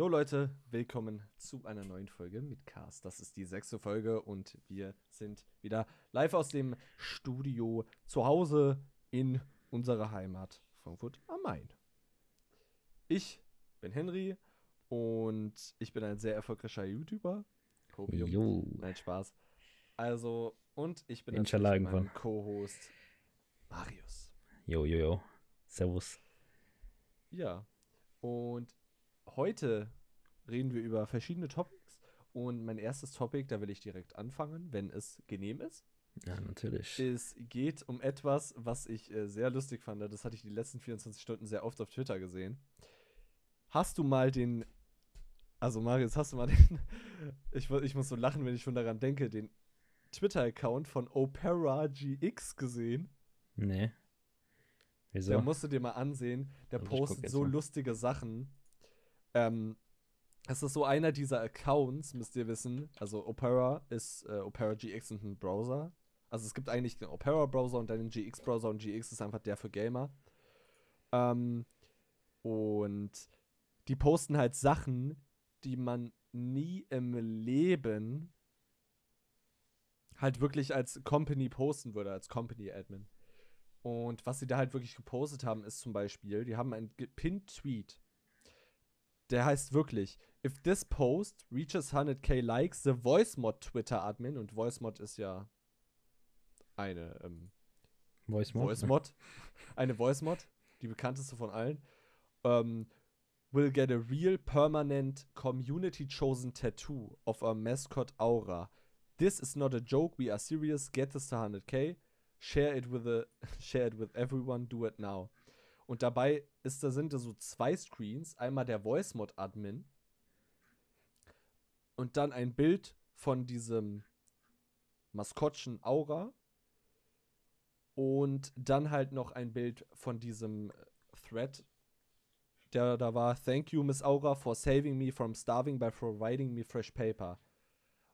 Jo Leute, willkommen zu einer neuen Folge Midcast. Das ist die 6. Folge und wir sind wieder live aus dem Studio zu Hause in unserer Heimat Frankfurt am Main. Ich bin Henry und ich bin ein sehr erfolgreicher YouTuber. Opium. Nein, Spaß. Also, und ich bin natürlich mein Co-Host Marius. Jo. Servus. Ja, und heute reden wir über verschiedene Topics und mein erstes Topic, da will ich direkt anfangen, wenn es genehm ist. Ja, natürlich. Es geht um etwas, was ich sehr lustig fand. Das hatte ich die letzten 24 Stunden sehr oft auf Twitter gesehen. Marius, hast du mal den ich muss so lachen, wenn ich schon daran denke, den Twitter-Account von Opera GX gesehen? Nee. Wieso? Da musst du dir mal ansehen, der also postet so lustige Sachen. Es ist so einer dieser Accounts, müsst ihr wissen. Also Opera ist Opera GX und ein Browser. Also es gibt eigentlich den Opera-Browser und dann den GX-Browser und GX ist einfach der für Gamer. Und die posten halt Sachen, die man nie im Leben halt wirklich als Company posten würde, als Company-Admin. Und was sie da halt wirklich gepostet haben, ist zum Beispiel, die haben einen gepinned Tweet. Der heißt wirklich, if this post reaches 100k likes, the Voicemod Twitter Admin, und Voicemod ist ja eine Voicemod, die bekannteste von allen, will get a real permanent community chosen tattoo of our mascot Aura. This is not a joke, we are serious, get this to 100k, share it with everyone, do it now. Und dabei sind da so zwei Screens. Einmal der Voicemod-Admin und dann ein Bild von diesem Maskottchen Aura und dann halt noch ein Bild von diesem Thread, der da war, thank you Miss Aura for saving me from starving by providing me fresh paper.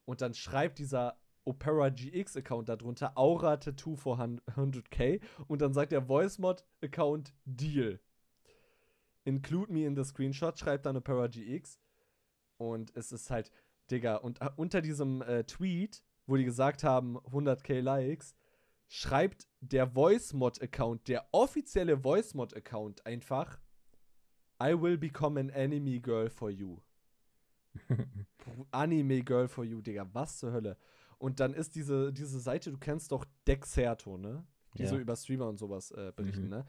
Und dann schreibt dieser Opera GX-Account darunter, Aura Tattoo for 100k, und dann sagt der Voicemod-Account Deal. Include me in the screenshot, schreibt dann Opera GX. Und es ist halt, Digga, und unter diesem Tweet, wo die gesagt haben, 100k Likes, schreibt der Voicemod-Account, der offizielle Voicemod-Account einfach, I will become an anime girl for you. Anime girl for you, Digga, was zur Hölle? Und dann ist diese Seite, du kennst doch Dexerto, ne? Die ja so über Streamer und sowas berichten, ne?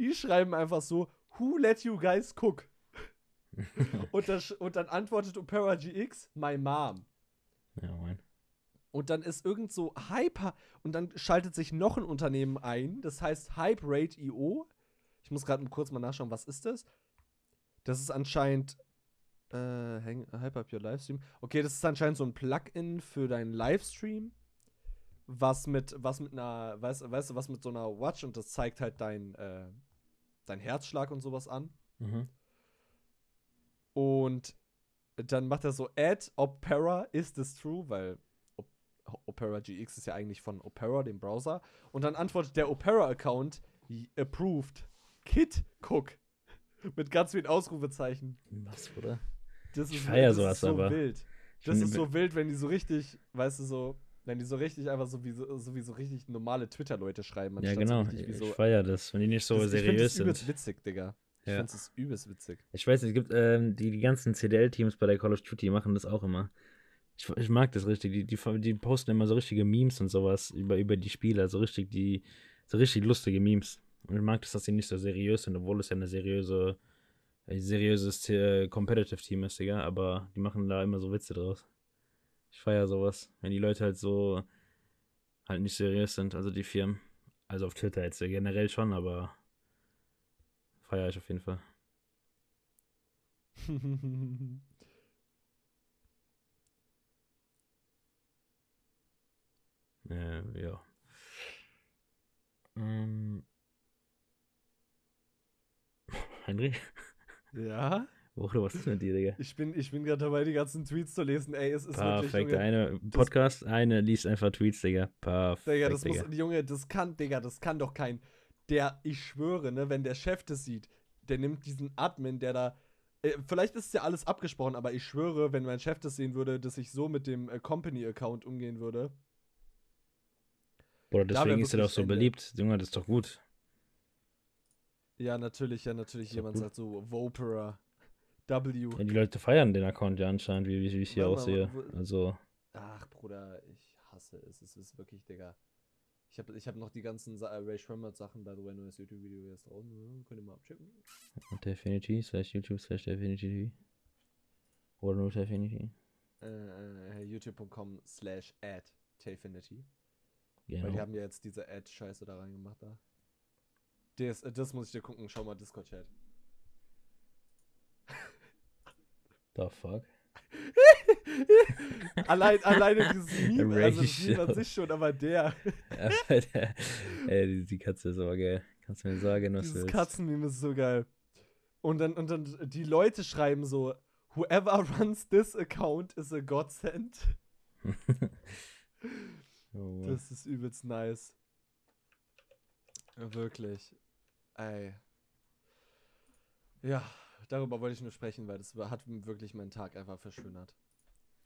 Die schreiben einfach so, who let you guys cook? und dann antwortet Opera GX, my mom. Ja, moin. Und dann ist irgend so Hyper, und dann schaltet sich noch ein Unternehmen ein, das heißt HypeRate.io. Ich muss gerade kurz mal nachschauen, was ist das? Das ist anscheinend Hype Up Your Livestream. Okay, das ist anscheinend so ein Plugin für deinen Livestream, was mit einer, weißt du, was mit so einer Watch, und das zeigt halt dein Herzschlag und sowas an. Mhm. Und dann macht er so Ad Opera, is this true? Weil Opera GX ist ja eigentlich von Opera, dem Browser. Und dann antwortet der Opera-Account approved. Kid Cook. Mit ganz vielen Ausrufezeichen. Was, oder? Das ist so wild. Das ist so wild, wenn die so richtig, weißt du, so, wenn die so richtig einfach so wie so richtig normale Twitter-Leute schreiben. Ja, genau. So ich feier das, wenn die nicht so seriös sind. Ich finde es übelst witzig, Digga. Ja. Ich finde es übelst witzig. Ich weiß nicht, es gibt die ganzen CDL-Teams bei der Call of Duty machen das auch immer. Ich mag das richtig. Die posten immer so richtige Memes und sowas über die Spieler. So richtig lustige Memes. Und ich mag das, dass sie nicht so seriös sind, obwohl es ja ein seriöses Competitive-Team ist, Digga. Aber die machen da immer so Witze draus. Ich feiere sowas, wenn die Leute halt so halt nicht seriös sind, also die Firmen. Also auf Twitter jetzt generell schon, aber feiere ich auf jeden Fall. Ja. Henry? Ja? Was ist mit dir, Digga? Ich bin gerade dabei, die ganzen Tweets zu lesen. Ey, es ist perfekt, wirklich, Junge, eine Podcast, eine liest einfach Tweets, Digga. Perfekt, Digga, das muss, Junge, das kann doch kein, ich schwöre, ne, wenn der Chef das sieht, der nimmt diesen Admin, der da Vielleicht ist ja alles abgesprochen, aber ich schwöre, wenn mein Chef das sehen würde, dass ich so mit dem Company-Account umgehen würde. Oder deswegen ist er doch so beliebt. Junge, das ist doch gut. Ja, natürlich. Jemand sagt so, Vopera, W. Ja, die Leute feiern den Account ja anscheinend, wie ich hier aussehe. Also. Ach, Bruder, ich hasse es. Es ist wirklich, Digga. Ich hab noch die ganzen Ray Shremmert-Sachen, by the way, nur das YouTube-Video jetzt draußen. Könnt ihr mal abchecken. Definity/YouTube/Definity. Oder nur Definity. YouTube.com/ad Definity. Genau. Weil die haben ja jetzt diese Ad-Scheiße da reingemacht da. Das muss ich dir gucken. Schau mal Discord-Chat. The fuck? Alleine dieses Meme, also das Meme an sich schon, aber der. Ja, ey, die Katze ist aber geil. Kannst du mir sagen, was dieses du willst. Dieses Katzenmeme ist so geil. Und dann die Leute schreiben so, whoever runs this account is a godsend. Oh. Das ist übelst nice. Wirklich. Ey. Ja. Darüber wollte ich nur sprechen, weil das hat wirklich meinen Tag einfach verschönert.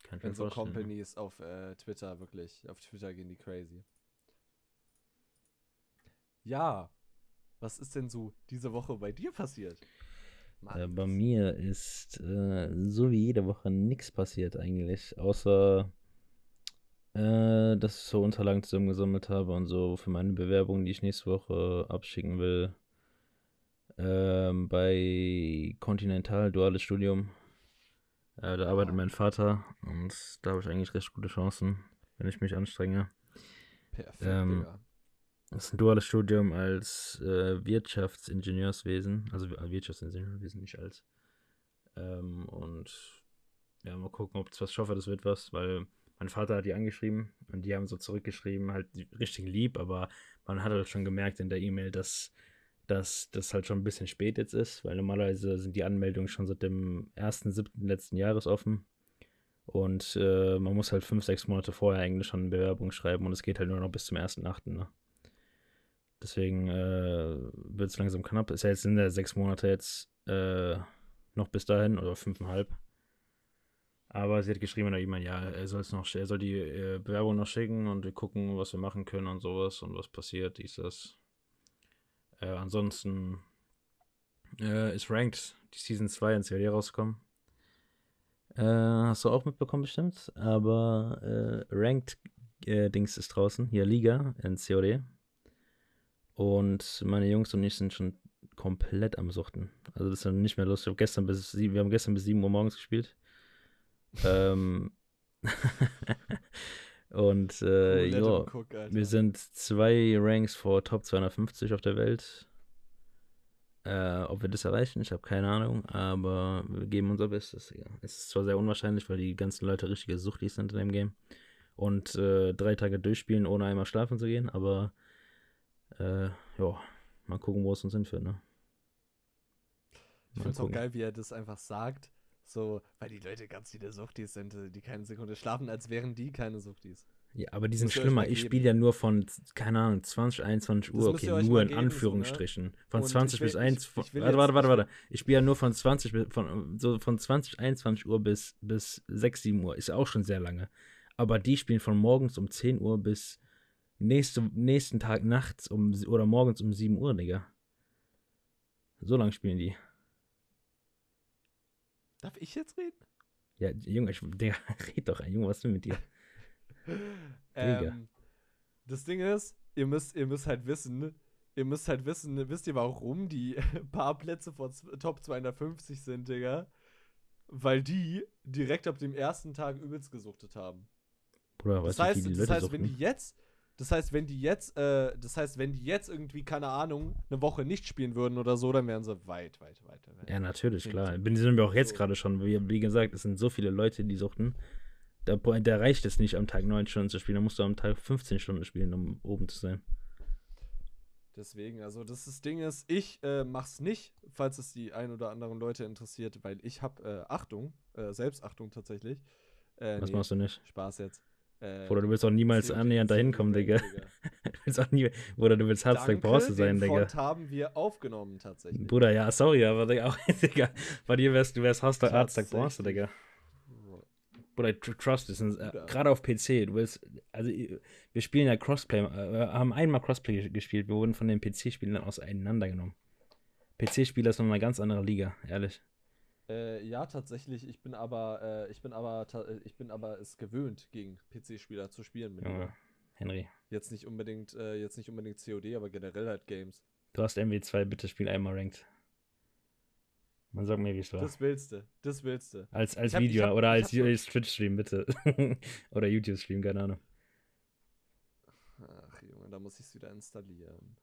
Kann wenn so vorstellen. Companies auf Twitter wirklich, auf Twitter gehen die crazy. Ja, was ist denn so diese Woche bei dir passiert? Mann, bei mir ist so wie jede Woche nichts passiert eigentlich, außer dass ich so Unterlagen zusammengesammelt habe und so für meine Bewerbung, die ich nächste Woche abschicken will. Bei Continental, duales Studium. Da arbeitet mein Vater und da habe ich eigentlich recht gute Chancen, wenn ich mich anstrenge. Perfekt, Digga. Das ist ein duales Studium als Wirtschaftsingenieurswesen, also Wirtschaftsingenieurswesen, nicht als. Und ja, mal gucken, ob ich was schaffe, das wird was, weil mein Vater hat die angeschrieben und die haben so zurückgeschrieben, halt richtig lieb, aber man hat halt schon gemerkt in der E-Mail, dass das halt schon ein bisschen spät jetzt ist, weil normalerweise sind die Anmeldungen schon seit dem 1.7. letzten Jahres offen und man muss halt 5-6 Monate vorher eigentlich schon eine Bewerbung schreiben und es geht halt nur noch bis zum 1.8. Ne? Deswegen wird es langsam knapp. Ist ja jetzt in der 6 Monate jetzt noch bis dahin oder 5,5. Aber sie hat geschrieben in der E-Mail, ja, er soll die Bewerbung noch schicken und wir gucken, was wir machen können und sowas und was passiert, dies, das. Ansonsten ist Ranked die Season 2 in COD rausgekommen. Hast du auch mitbekommen bestimmt, aber Ranked Dings ist draußen, hier Liga in COD. Und meine Jungs und ich sind schon komplett am Suchten. Also das ist dann nicht mehr lustig. Wir haben gestern bis 7 Uhr morgens gespielt. Und ja, wir sind 2 Ranks vor Top 250 auf der Welt. Ob wir das erreichen, ich habe keine Ahnung, aber wir geben unser Bestes. Ja. Es ist zwar sehr unwahrscheinlich, weil die ganzen Leute richtige Suchtis sind in dem Game. Und 3 Tage durchspielen, ohne einmal schlafen zu gehen, aber ja, mal gucken, wo es uns hinführt. Ne? Ich finde es auch geil, wie er das einfach sagt. So, weil die Leute ganz viele Suchtis sind, die keine Sekunde schlafen, als wären die keine Suchtis. Ja, aber die sind schlimmer. Ich spiele ja nur von, keine Ahnung, 20, 21 Uhr, okay, nur in Anführungsstrichen. So, ne? Von 20 bis 1, warte. Ich spiele ja nur von 20, 21 Uhr bis 6, 7 Uhr. Ist ja auch schon sehr lange. Aber die spielen von morgens um 10 Uhr bis nächsten Tag nachts oder morgens um 7 Uhr, Digga. So lang spielen die. Darf ich jetzt reden? Ja, Junge, Digga, red doch, Junge, was ist denn mit dir? Das Ding ist, ihr müsst halt wissen, wisst ihr, warum die paar Plätze vor Top 250 sind, Digga? Weil die direkt ab dem ersten Tag übelst gesuchtet haben. Bruder, das heißt, wenn die jetzt irgendwie, keine Ahnung, eine Woche nicht spielen würden oder so, dann wären sie weit. Ja, natürlich, klar. Sind wir auch jetzt so. Gerade schon. Wie gesagt, es sind so viele Leute, die suchten. Da reicht es nicht, am Tag 9 Stunden zu spielen. Da musst du am Tag 15 Stunden spielen, um oben zu sein. Deswegen, also das Ding ist, ich mach's nicht, falls es die ein oder anderen Leute interessiert, weil ich hab Selbstachtung tatsächlich. Was machst du nicht? Spaß jetzt. Oder du willst auch niemals annähernd dahin kommen, Digga. Oder du willst Hardstack Bronze sein, Digga. Fort haben wir aufgenommen, tatsächlich. Bruder, ja, sorry, aber Digga, auch, Digga. Bei dir wärst Hardstack Bronze, Digga. Oder Trust ist gerade auf PC. Du willst, also wir spielen ja Crossplay, haben einmal Crossplay gespielt, wir wurden von den PC-Spielern auseinandergenommen. PC-Spieler ist noch eine ganz andere Liga, ehrlich. Ja, tatsächlich, ich bin aber es gewöhnt, gegen PC-Spieler zu spielen mit mir. Henry. Jetzt nicht unbedingt COD, aber generell halt Games. Du hast MW2, bitte spiel einmal Ranked. Man sagt mir, wie es war. Das willst du. Als Video oder als Twitch-Stream, bitte. Oder YouTube-Stream, keine Ahnung. Ach, Junge, da muss ich es wieder installieren.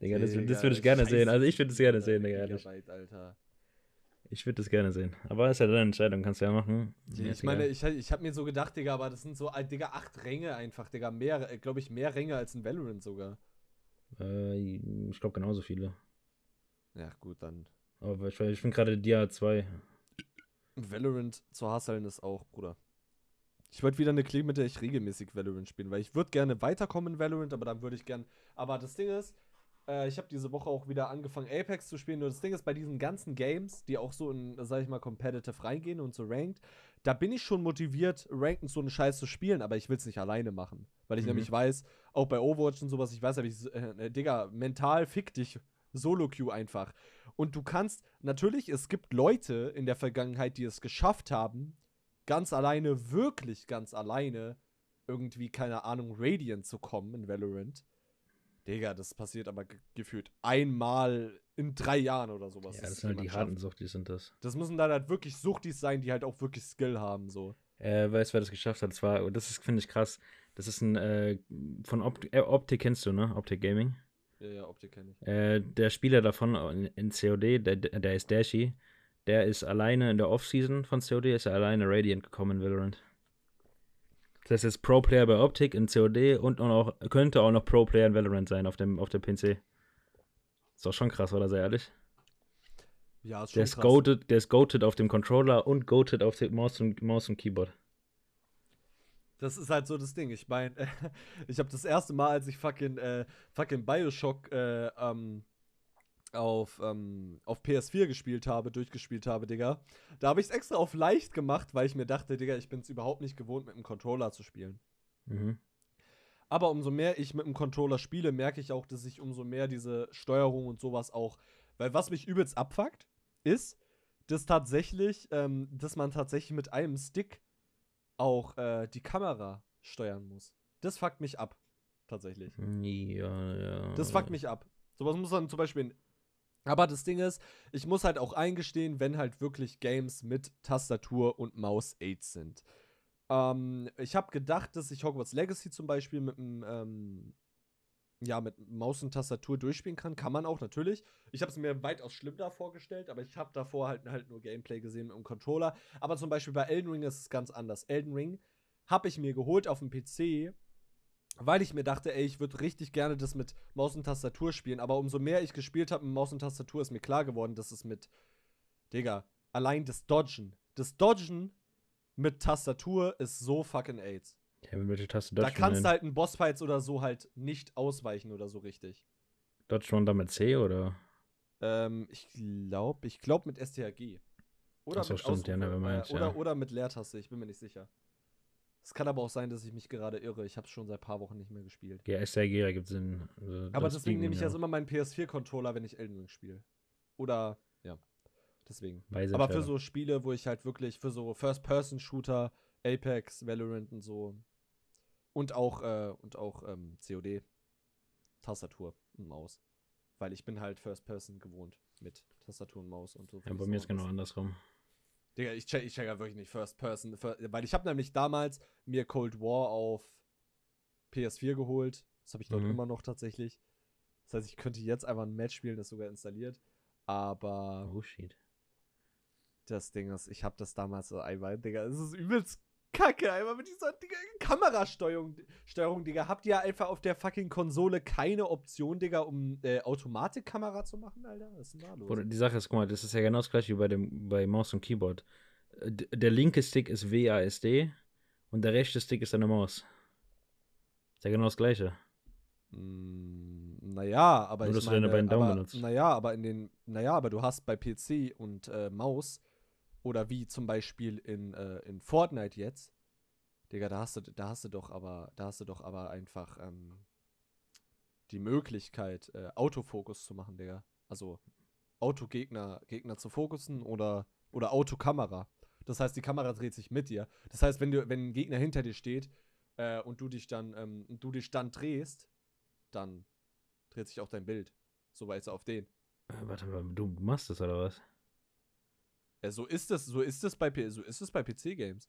Digga, das würde ich gerne sehen. Also, ich würde es gerne sehen, Digga. Gigabyte, Alter. Ich würde das gerne sehen. Aber ist ja deine Entscheidung, kannst du ja machen. Ich meine, ich habe mir so gedacht, Digga, aber das sind so, Digga, 8 Ränge einfach, Digga. Glaube ich, mehr Ränge als in Valorant sogar. Ich glaube, genauso viele. Ja, gut, dann. Aber ich bin gerade Dia 2. Valorant zu hasseln ist auch, Bruder. Ich wollte wieder eine Clique, mit der ich regelmäßig Valorant spielen, weil ich würde gerne weiterkommen in Valorant, aber dann würde ich gern. Aber das Ding ist, ich habe diese Woche auch wieder angefangen, Apex zu spielen. Nur das Ding ist, bei diesen ganzen Games, die auch so in, sag ich mal, Competitive reingehen und so ranked, da bin ich schon motiviert, ranked und so einen Scheiß zu spielen, aber ich will es nicht alleine machen. Weil ich nämlich weiß, auch bei Overwatch und sowas, ich weiß, Digga, mental fick dich. Solo-Queue einfach. Und du kannst, natürlich, es gibt Leute in der Vergangenheit, die es geschafft haben, wirklich ganz alleine, irgendwie, keine Ahnung, Radiant zu kommen in Valorant. Digga, das passiert aber gefühlt einmal in 3 Jahren oder sowas. Ja, das sind halt die harten Suchtis, sind das. Das müssen dann halt wirklich Suchtis sein, die halt auch wirklich Skill haben, so. Weißt du, wer das geschafft hat? Das ist, finde ich, krass. Das ist ein, von Optic kennst du, ne? Optic Gaming. Ja, Optik kenne ich. Der Spieler davon in COD, der ist Deshi, der ist alleine in der Offseason von COD, ist er alleine Radiant gekommen in Valorant. Das ist Pro-Player bei Optik in COD und auch, könnte auch noch Pro-Player in Valorant sein auf der PC. Ist doch schon krass, oder? Sei ehrlich. Ja, ist schon krass. Der ist goated auf dem Controller und goated auf dem Maus und Keyboard. Das ist halt so das Ding. Ich meine, ich habe das erste Mal, als ich fucking Bioshock auf PS4 durchgespielt habe, Digga, da habe ich es extra auf leicht gemacht, weil ich mir dachte, Digga, ich bin es überhaupt nicht gewohnt, mit dem Controller zu spielen. Mhm. Aber umso mehr ich mit dem Controller spiele, merke ich auch, dass ich umso mehr diese Steuerung und sowas auch, weil was mich übelst abfuckt, ist, dass man tatsächlich mit einem Stick auch die Kamera steuern muss. Das fuckt mich ab. Tatsächlich. Ja. Das fuckt mich ab. Sowas muss man zum Beispiel. Aber das Ding ist, ich muss halt auch eingestehen, wenn halt wirklich Games mit Tastatur und Maus Aids sind. Ich habe gedacht, dass ich Hogwarts Legacy zum Beispiel mit Maus und Tastatur durchspielen kann. Kann man auch, natürlich. Ich habe es mir weitaus schlimmer vorgestellt, aber ich habe davor halt nur Gameplay gesehen mit dem Controller. Aber zum Beispiel bei Elden Ring ist es ganz anders. Elden Ring habe ich mir geholt auf dem PC, weil ich mir dachte, ey, ich würde richtig gerne das mit Maus und Tastatur spielen. Aber umso mehr ich gespielt habe mit Maus und Tastatur, ist mir klar geworden, dass es mit, Digga, allein das Dodgen mit Tastatur ist so fucking AIDS. Ja, da kannst du halt in Bossfights oder so halt nicht ausweichen oder so richtig. Dodge Runter mit C oder? Ich glaube mit STRG. Oder so, mit stimmt, Ausrufe, ja, wenn man jetzt, oder mit Leertaste, ich bin mir nicht sicher. Es kann aber auch sein, dass ich mich gerade irre. Ich habe es schon seit ein paar Wochen nicht mehr gespielt. Ja, STRG ergibt Sinn. Aber deswegen nehme ich ja immer meinen PS4-Controller, wenn ich Elden Ring spiele. Oder, ja, deswegen. Weise aber für so Spiele, wo ich halt wirklich, für so First-Person-Shooter, Apex, Valorant und so. Und auch COD. Tastatur und Maus. Weil ich bin halt First Person gewohnt mit Tastatur und Maus und so. Ja, bei mir ist genau andersrum. Digga, ich check ja wirklich nicht First Person. Weil ich habe nämlich damals mir Cold War auf PS4 geholt. Das habe ich dort immer noch tatsächlich. Das heißt, ich könnte jetzt einfach ein Match spielen, das sogar installiert. Aber. Oh shit. Das Ding ist, ich habe das damals so einmal, Digga, es ist übelst kacke, einmal mit dieser, Digga, Kamerasteuerung, Digga, habt ihr einfach auf der fucking Konsole keine Option, Digga, um Automatikkamera zu machen, Alter? Was ist denn da los? Oder die Sache ist, guck mal, das ist ja genau das gleiche wie bei Maus und Keyboard. Der linke Stick ist WASD und der rechte Stick ist eine Maus. Ist ja genau das Gleiche. Naja, aber nur, dass ich meine, du deine beiden Daumen benutzt. Aber du hast bei PC und Maus oder wie zum Beispiel in Fortnite jetzt, Digga, da hast du doch aber einfach die Möglichkeit, Autofokus zu machen, Digga. Also Gegner zu fokussen oder Autokamera. Das heißt, die Kamera dreht sich mit dir. Das heißt, wenn ein Gegner hinter dir steht und du dich dann drehst, dann dreht sich auch dein Bild. So weißt du auf den. Warte mal, du machst das oder was? Ja, so ist es bei PC-Games.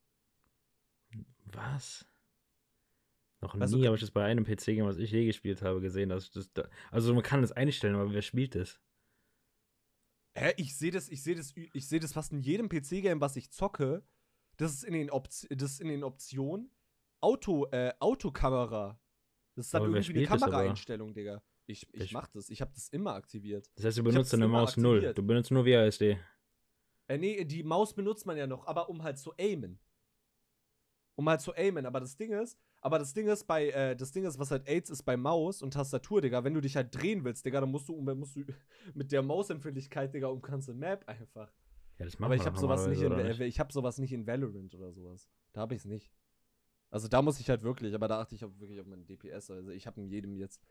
Was? Noch nie habe ich das bei einem PC-Game, was ich je gespielt habe, gesehen. Dass ich das da, also man kann das einstellen, aber wer spielt das? Hä? Ich sehe das fast in jedem PC-Game, was ich zocke. Das ist in den Optionen Autokamera. Das ist dann aber irgendwie eine Kameraeinstellung, Digga. Ich mach das. Ich habe das immer aktiviert. Das heißt, du benutzt deine Maus null. Du benutzt nur WASD. Nee, die Maus benutzt man ja noch, aber um halt zu aimen. Aber das Ding ist was halt AIDS ist bei Maus und Tastatur, Digga, wenn du dich halt drehen willst, Digga, dann musst du mit der Mausempfindlichkeit, Digga, um ganze Map einfach. Ja, das macht man. Aber ich habe sowas nicht in Valorant oder sowas. Da habe ich es nicht. Also da muss ich halt wirklich, aber da achte ich wirklich auf meinen DPS, also ich habe in jedem jetzt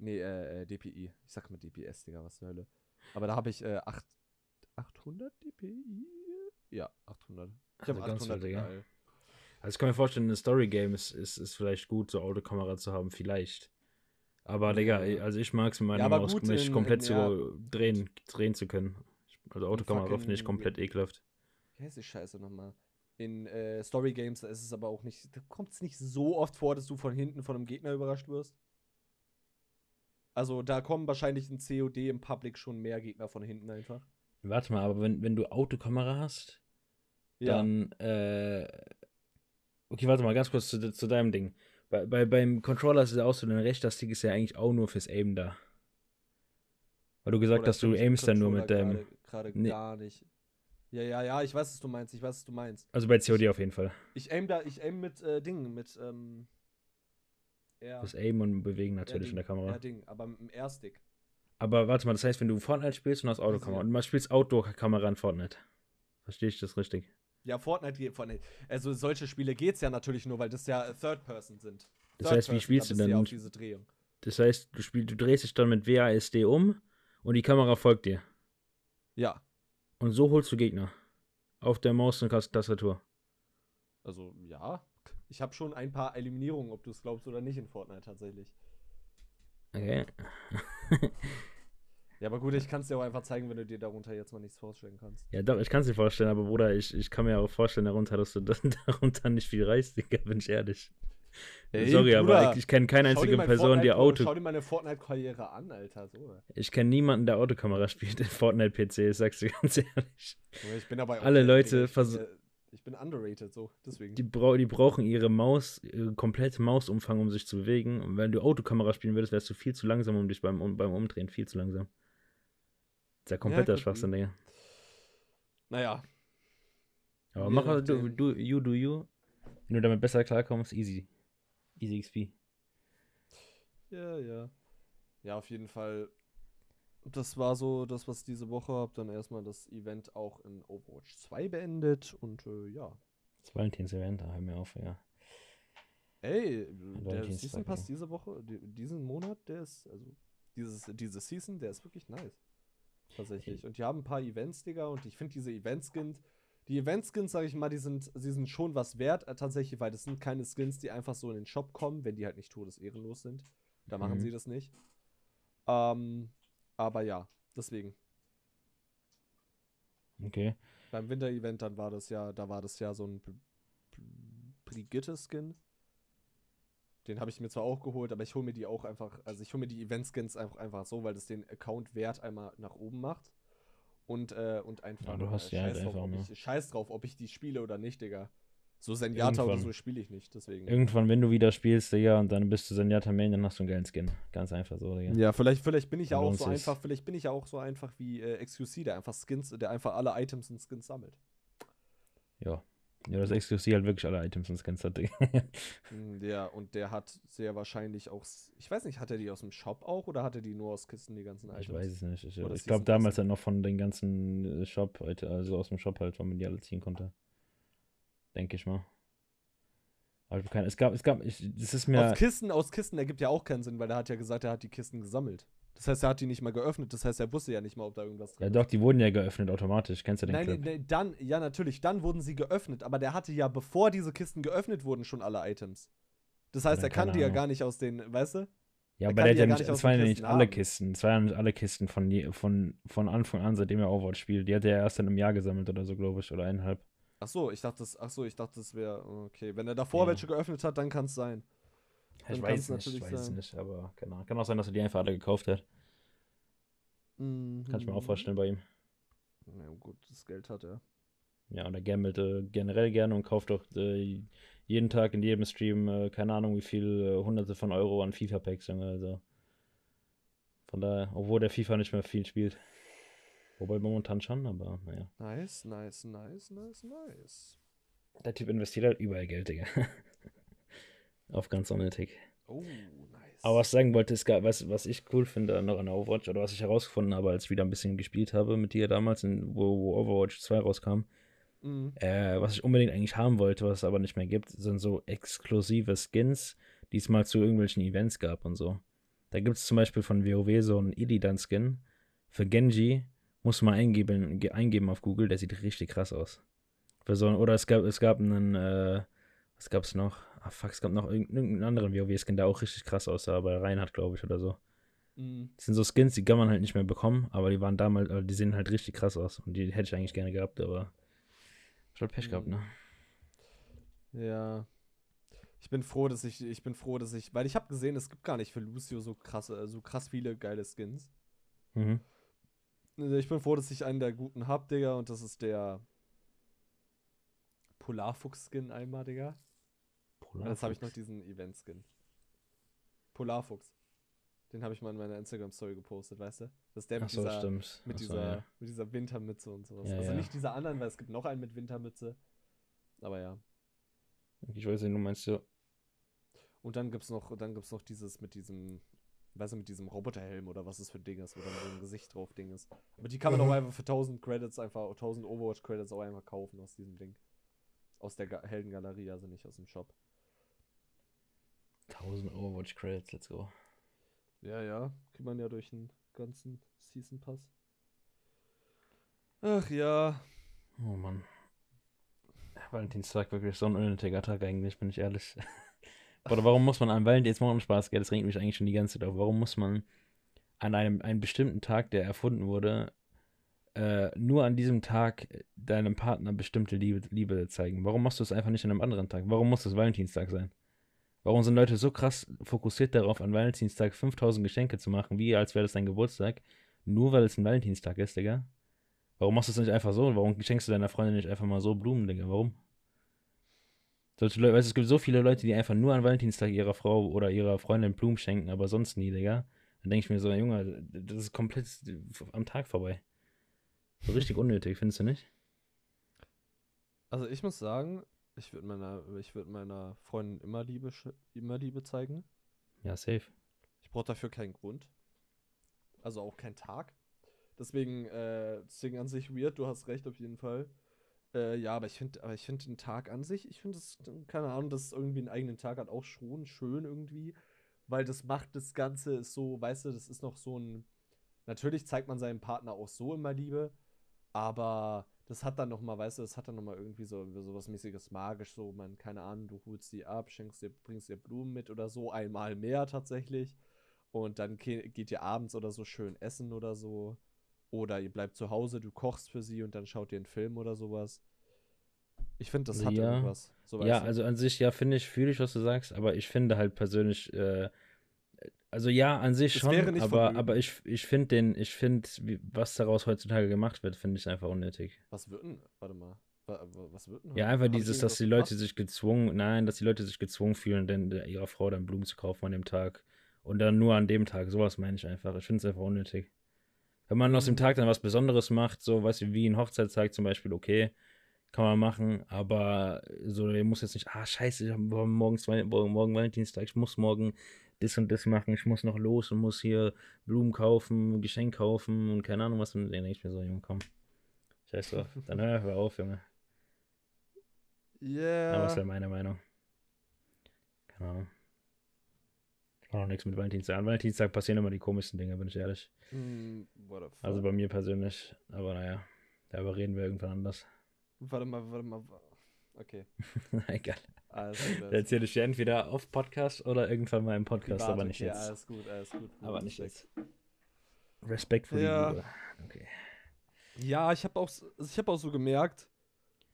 DPI. Ich sag mal DPS, Digga, was zur Hölle. Aber da habe ich 800 DPI. Ja, 800. Ich habe also 800, Digga. Also ich kann mir vorstellen, ein Story-Game ist vielleicht gut, so Autokamera zu haben, vielleicht. Aber, Digga, also ich mag es mit meiner Maus nicht komplett drehen zu können. Also Autokamera oft nicht komplett ekelhaft. Wie heißt die Scheiße nochmal? In Story-Games ist es aber auch nicht, da kommt es nicht so oft vor, dass du von hinten von einem Gegner überrascht wirst. Also da kommen wahrscheinlich in COD im Public schon mehr Gegner von hinten einfach. Warte mal, aber wenn du Autokamera hast, dann okay, warte mal, ganz kurz zu deinem Ding. Beim Controller ist es auch so, dein rechter Stick ist ja eigentlich auch nur fürs Aimen da. Weil du gesagt hast, du aimst dann nur mit deinem... Gar nicht. Ja, ich weiß, was du meinst, Also bei COD auf jeden Fall. Ich aim mit Dingen, mit... Das Aimen und Bewegen natürlich in der Kamera. Ja, Ding, aber mit dem R-Stick. Aber warte mal, das heißt, wenn du Fortnite spielst und hast Autokamera und man spielst Outdoor-Kamera in Fortnite. Verstehe ich das richtig? Ja, Fortnite. Also solche Spiele geht's ja natürlich nur, weil das ja Third Person sind. Das heißt, wie spielst du denn? Ja, diese Drehung. Das heißt, du drehst dich dann mit WASD um und die Kamera folgt dir. Ja. Und so holst du Gegner. Auf der Maus und Tastatur. Also, ja. Ich habe schon ein paar Eliminierungen, ob du es glaubst oder nicht, in Fortnite tatsächlich. Okay. Ja, aber gut, ich kann es dir auch einfach zeigen, wenn du dir darunter jetzt mal nichts vorstellen kannst. Ja, doch, ich kann es dir vorstellen, aber Bruder, ich kann mir auch vorstellen darunter, dass du darunter nicht viel reißt, Digga, bin ich ehrlich. Hey, sorry, Bruder, aber ich kenne keine einzige Person, die Auto... Schau dir meine Fortnite-Karriere an, Alter, so. Ich kenne niemanden, der Autokamera spielt in Fortnite-PC, ich sag's dir ganz ehrlich. Ich bin aber alle Leute versuchen... Ich bin underrated, so, deswegen. Die brauchen ihre Maus, ihren kompletten Mausumfang, um sich zu bewegen. Und wenn du Autokamera spielen würdest, wärst du viel zu langsam, um dich beim Umdrehen, viel zu langsam. Das ist ja kompletter Schwachsinn, Digga. Naja. Aber mach halt do you. Wenn du damit besser klarkommst, easy. Easy XP. Ja. Ja, auf jeden Fall. Das war so das, was ich diese Woche habe. Dann erstmal das Event auch in Overwatch 2 beendet und ja. Das Valentins-Event, da hör mir auf, ja. Ey, der Season Pass diese Woche, diesen Monat, der ist, also diese Season, der ist wirklich nice. Tatsächlich. Und die haben ein paar Events, Digga, und ich finde diese Event-Skins, sag ich mal, die sind schon was wert, tatsächlich, weil das sind keine Skins, die einfach so in den Shop kommen, wenn die halt nicht todesehrenlos sind. Da machen sie das nicht. Aber ja, deswegen. Okay. Beim Winter-Event, da war das ja so ein Brigitte-Skin. Den habe ich mir zwar auch geholt, aber ich hole mir die auch einfach, also ich hole mir die Event-Skins einfach so, weil das den Account-Wert einmal nach oben macht. Und einfach, ja, du hast ja halt einfach nur Scheiß drauf, ob ich die spiele oder nicht, Digga. So Zenyatta oder so spiele ich nicht, deswegen. Irgendwann, wenn du wieder spielst, Digga, und dann bist du Zenyatta-Main, dann hast du einen geilen Skin. Ganz einfach so, Digga. Ja, vielleicht bin ich ja auch so einfach wie XQC, der einfach alle Items und Skins sammelt. Ja. Ja, das XQC halt wirklich alle Items, sonst kennst du das. Ja, und der hat sehr wahrscheinlich auch, ich weiß nicht, hat er die aus dem Shop auch oder hat er die nur aus Kisten, die ganzen Items? Ich weiß es nicht. Ich glaube damals ja noch von den ganzen Shop, also aus dem Shop halt, weil man die alle ziehen konnte. Denke ich mal. Aber ich es ist mir... Aus Kisten ergibt ja auch keinen Sinn, weil er hat ja gesagt, er hat die Kisten gesammelt. Das heißt, er hat die nicht mal geöffnet. Das heißt, er wusste ja nicht mal, ob da irgendwas drin ist. Ja, doch, die wurden ja geöffnet automatisch. Kennst du den Clip? Nein, dann, ja, natürlich. Dann wurden sie geöffnet. Aber der hatte ja, bevor diese Kisten geöffnet wurden, schon alle Items. Das heißt, er kann die ja gar nicht aus den, weißt du? Ja, aber es waren ja nicht alle Kisten. Es waren ja nicht alle Kisten von Anfang an, seitdem er Overwatch spielt. Die hat er erst in einem Jahr gesammelt oder so, glaube ich. Oder eineinhalb. Ach so, ich dachte, das wäre, okay. Wenn er davor welche geöffnet hat, dann kann es sein. Ich weiß es nicht, aber genau. Kann auch sein, dass er die einfach alle gekauft hat. Mhm. Kann ich mir auch vorstellen bei ihm. Na ja, gut, das Geld hat er. Ja, und er gambelt generell gerne und kauft doch jeden Tag in jedem Stream, keine Ahnung wie viel, hunderte von Euro an FIFA-Packs, Junge. Also. Von daher, obwohl der FIFA nicht mehr viel spielt. Wobei momentan schon, aber naja. Nice. Der Typ investiert halt überall Geld, Digga. Auf ganz unnötig. Oh, nice. Aber was ich sagen wollte, ist, was ich cool finde noch an Overwatch, oder was ich herausgefunden habe, als ich wieder ein bisschen gespielt habe mit dir damals, wo Overwatch 2 rauskam, was ich unbedingt eigentlich haben wollte, was es aber nicht mehr gibt, sind so exklusive Skins, die es mal zu irgendwelchen Events gab und so. Da gibt es zum Beispiel von WoW so einen Illidan-Skin für Genji, musst du mal eingeben auf Google, der sieht richtig krass aus. Oder es gab einen, was gab's noch? Ah, fuck, es gab noch irgendeinen anderen WoW-Skin, der auch richtig krass aussah, bei Reinhardt, glaube ich, oder so. Das sind so Skins, die kann man halt nicht mehr bekommen, aber die waren damals, die sehen halt richtig krass aus. Und die hätte ich eigentlich gerne gehabt, aber ich hab Pech gehabt, ne? Ja. Ich bin froh, dass ich, weil ich habe gesehen, es gibt gar nicht für Lucio so krass viele geile Skins. Mhm. Ich bin froh, dass ich einen der guten hab, Digga, und das ist der Polarfuchs-Skin einmal, Digga. Und jetzt habe ich noch diesen Event-Skin. Polarfuchs. Den habe ich mal in meiner Instagram-Story gepostet, weißt du? Das ist der mit mit dieser Wintermütze und sowas. Ja, also nicht dieser anderen, weil es gibt noch einen mit Wintermütze. Aber ja. Ich weiß nicht, du meinst ja. Und dann gibt's noch dieses mit diesem, weißt du, mit diesem Roboterhelm oder was es für ein Ding ist, wo dann so ein Gesicht drauf Ding ist. Aber die kann man auch einfach für 1000 Overwatch-Credits auch einfach kaufen aus diesem Ding. Aus der Heldengalerie, also nicht aus dem Shop. 1000 Overwatch Credits, let's go. Ja, kriegt man ja durch den ganzen Season Pass. Ach ja. Oh Mann. Valentinstag wirklich so ein unnötiger Tag eigentlich, bin ich ehrlich. Oder warum muss man an Valentinstag, jetzt macht uns Spaß, gell, das regt mich eigentlich schon die ganze Zeit auf, warum muss man an einem bestimmten Tag, der erfunden wurde, nur an diesem Tag deinem Partner bestimmte Liebe zeigen? Warum machst du es einfach nicht an einem anderen Tag? Warum muss es Valentinstag sein? Warum sind Leute so krass fokussiert darauf, an Valentinstag 5000 Geschenke zu machen, wie als wäre das dein Geburtstag, nur weil es ein Valentinstag ist, Digga? Warum machst du es nicht einfach so? Warum schenkst du deiner Freundin nicht einfach mal so Blumen, Digga? Warum? Solche Leute, weißt du, es gibt so viele Leute, die einfach nur an Valentinstag ihrer Frau oder ihrer Freundin Blumen schenken, aber sonst nie, Digga. Dann denke ich mir so, Junge, das ist komplett am Tag vorbei. So richtig unnötig, findest du nicht? Also ich muss sagen, ich würde meiner Freundin immer Liebe zeigen. Ja, safe. Ich brauche dafür keinen Grund. Also auch keinen Tag. Deswegen an sich weird, du hast recht auf jeden Fall. Ja, aber ich finde den Tag an sich, ich finde es, keine Ahnung, dass es irgendwie einen eigenen Tag hat, auch schon schön irgendwie. Weil das macht das Ganze ist so, weißt du, das ist noch so ein... Natürlich zeigt man seinem Partner auch so immer Liebe, aber das hat dann nochmal, weißt du, irgendwie so was mäßiges magisch, so man, keine Ahnung, du holst die ab, bringst dir Blumen mit oder so, einmal mehr tatsächlich und dann geht ihr abends oder so schön essen oder so oder ihr bleibt zu Hause, du kochst für sie und dann schaut ihr einen Film oder sowas. Ich finde, das hat irgendwas. So, ja, also an sich, ja, fühle ich, was du sagst, aber ich finde halt persönlich, also ja, an sich schon, aber ich finde, was daraus heutzutage gemacht wird, finde ich einfach unnötig. Was wird denn? Ja, einfach dieses, dass die Leute sich gezwungen fühlen, denn ihrer Frau dann Blumen zu kaufen an dem Tag und dann nur an dem Tag, sowas meine ich einfach. Ich finde es einfach unnötig. Wenn man aus dem Tag dann was Besonderes macht, so, weißt du, wie ein Hochzeitstag zum Beispiel, okay, kann man machen, aber so, ihr muss jetzt nicht, scheiße, ich habe morgen Valentinstag, ich muss morgen das und das machen, ich muss noch los und muss hier Blumen kaufen, Geschenk kaufen und keine Ahnung was. Und dann denke ich mir so, Junge, komm, scheiß drauf, dann hör auf, Junge. Ja. Yeah. Aber ist ja meine Meinung. Keine Ahnung. Ich mach noch nichts mit Valentinstag. An Valentinstag passieren immer die komischsten Dinge, bin ich ehrlich. Also bei mir persönlich, aber naja, darüber reden wir irgendwann anders. Warte mal. Okay. Egal. Erzähle ich dir entweder auf Podcast oder irgendwann mal im Podcast, privat, aber nicht okay, jetzt. Ja, alles gut. Aber nicht jetzt. Respekt für die Liebe. Okay. Ja, ich hab auch so gemerkt,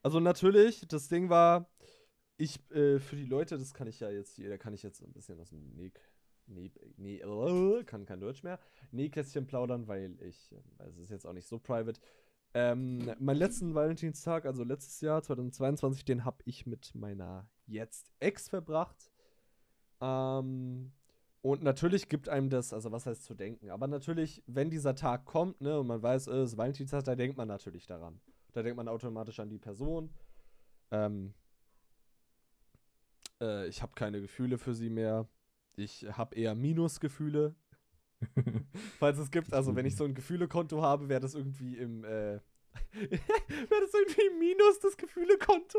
also natürlich, das Ding war, für die Leute, das kann ich ja jetzt, da kann ich jetzt ein bisschen aus dem kann kein Deutsch mehr, Nähkästchen plaudern, weil es ist jetzt auch nicht so private. Mein letzten Valentinstag, also letztes Jahr, 2022, den habe ich mit meiner jetzt Ex verbracht. Und natürlich gibt einem das, also was heißt zu denken, aber natürlich, wenn dieser Tag kommt, ne, und man weiß, es ist Valentinstag, da denkt man natürlich daran. Da denkt man automatisch an die Person. Ich habe keine Gefühle für sie mehr. Ich habe eher Minusgefühle. Falls es gibt, also wenn ich so ein Gefühlekonto habe, wäre das irgendwie im Minus, das Gefühlekonto,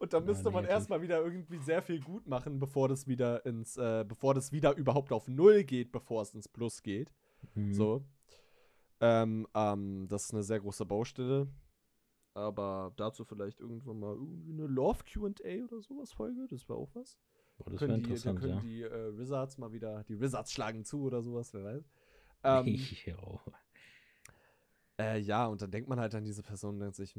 und da müsste man erstmal wieder irgendwie sehr viel gut machen, bevor das wieder überhaupt auf Null geht, bevor es ins Plus geht. Mhm. So. Das ist eine sehr große Baustelle, aber dazu vielleicht irgendwann mal irgendwie eine Love Q&A oder sowas Folge, das wäre auch was. Oh, das wäre interessant, ja. Die Wizards schlagen zu oder sowas, wer weiß. Ja, und dann denkt man halt an diese Person und denkt sich,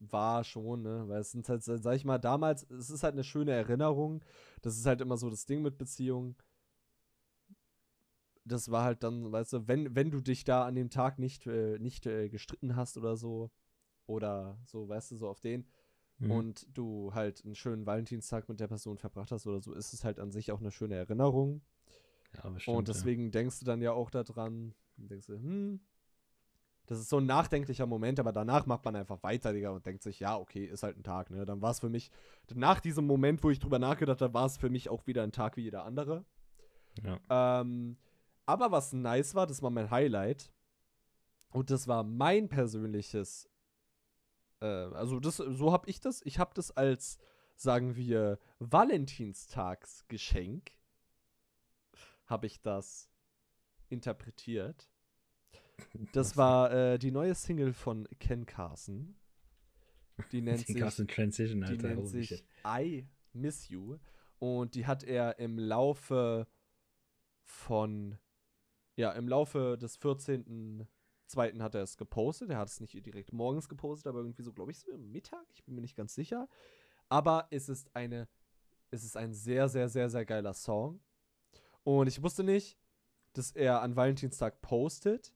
war schon, ne? Weil es sind halt, sag ich mal, damals, es ist halt eine schöne Erinnerung. Das ist halt immer so das Ding mit Beziehungen. Das war halt dann, weißt du, wenn du dich da an dem Tag nicht gestritten hast oder so, weißt du, so auf den... und du halt einen schönen Valentinstag mit der Person verbracht hast oder so, ist es halt an sich auch eine schöne Erinnerung. Ja, bestimmt, und deswegen denkst du dann ja auch daran und denkst du, das ist so ein nachdenklicher Moment, aber danach macht man einfach weiter, Digga, und denkt sich, ja, okay, ist halt ein Tag, ne? Dann war es für mich, nach diesem Moment, wo ich drüber nachgedacht habe, war es für mich auch wieder ein Tag wie jeder andere. Ja. Aber was nice war, das war mein Highlight und das war mein persönliches, also das, so habe ich das. Ich habe das als, sagen wir, Valentinstagsgeschenk, habe ich das interpretiert. Das war die neue Single von Ken Carson. Die nennt sich Carson Transition, Alter. Die nennt sich I Miss You. Und die hat er im Laufe des 14. Zweiten hat er es gepostet, er hat es nicht direkt morgens gepostet, aber irgendwie so, glaube ich, so im Mittag, ich bin mir nicht ganz sicher, aber es ist ein sehr, sehr, sehr, sehr geiler Song und ich wusste nicht, dass er an Valentinstag postet,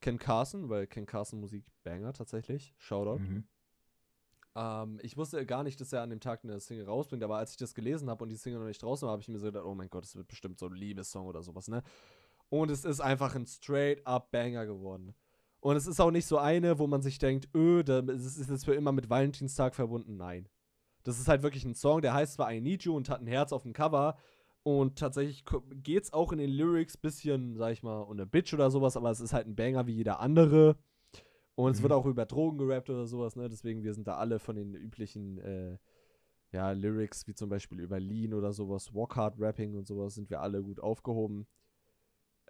Ken Carson, weil Ken Carson Musik Banger tatsächlich, Shoutout. Mhm. Ich wusste gar nicht, dass er an dem Tag eine Single rausbringt, aber als ich das gelesen habe und die Single noch nicht draußen war, habe ich mir so gedacht, oh mein Gott, das wird bestimmt so ein Liebessong oder sowas, ne? Und es ist einfach ein Straight-Up-Banger geworden. Und es ist auch nicht so eine, wo man sich denkt, das ist jetzt für immer mit Valentinstag verbunden. Nein. Das ist halt wirklich ein Song, der heißt zwar I Need You und hat ein Herz auf dem Cover. Und tatsächlich geht's auch in den Lyrics bisschen, sag ich mal, ohne Bitch oder sowas. Aber es ist halt ein Banger wie jeder andere. Und es wird auch über Drogen gerappt oder sowas, ne? Deswegen, wir sind da alle von den üblichen Lyrics, wie zum Beispiel über Lean oder sowas, Walk-Hard-Rapping und sowas, sind wir alle gut aufgehoben.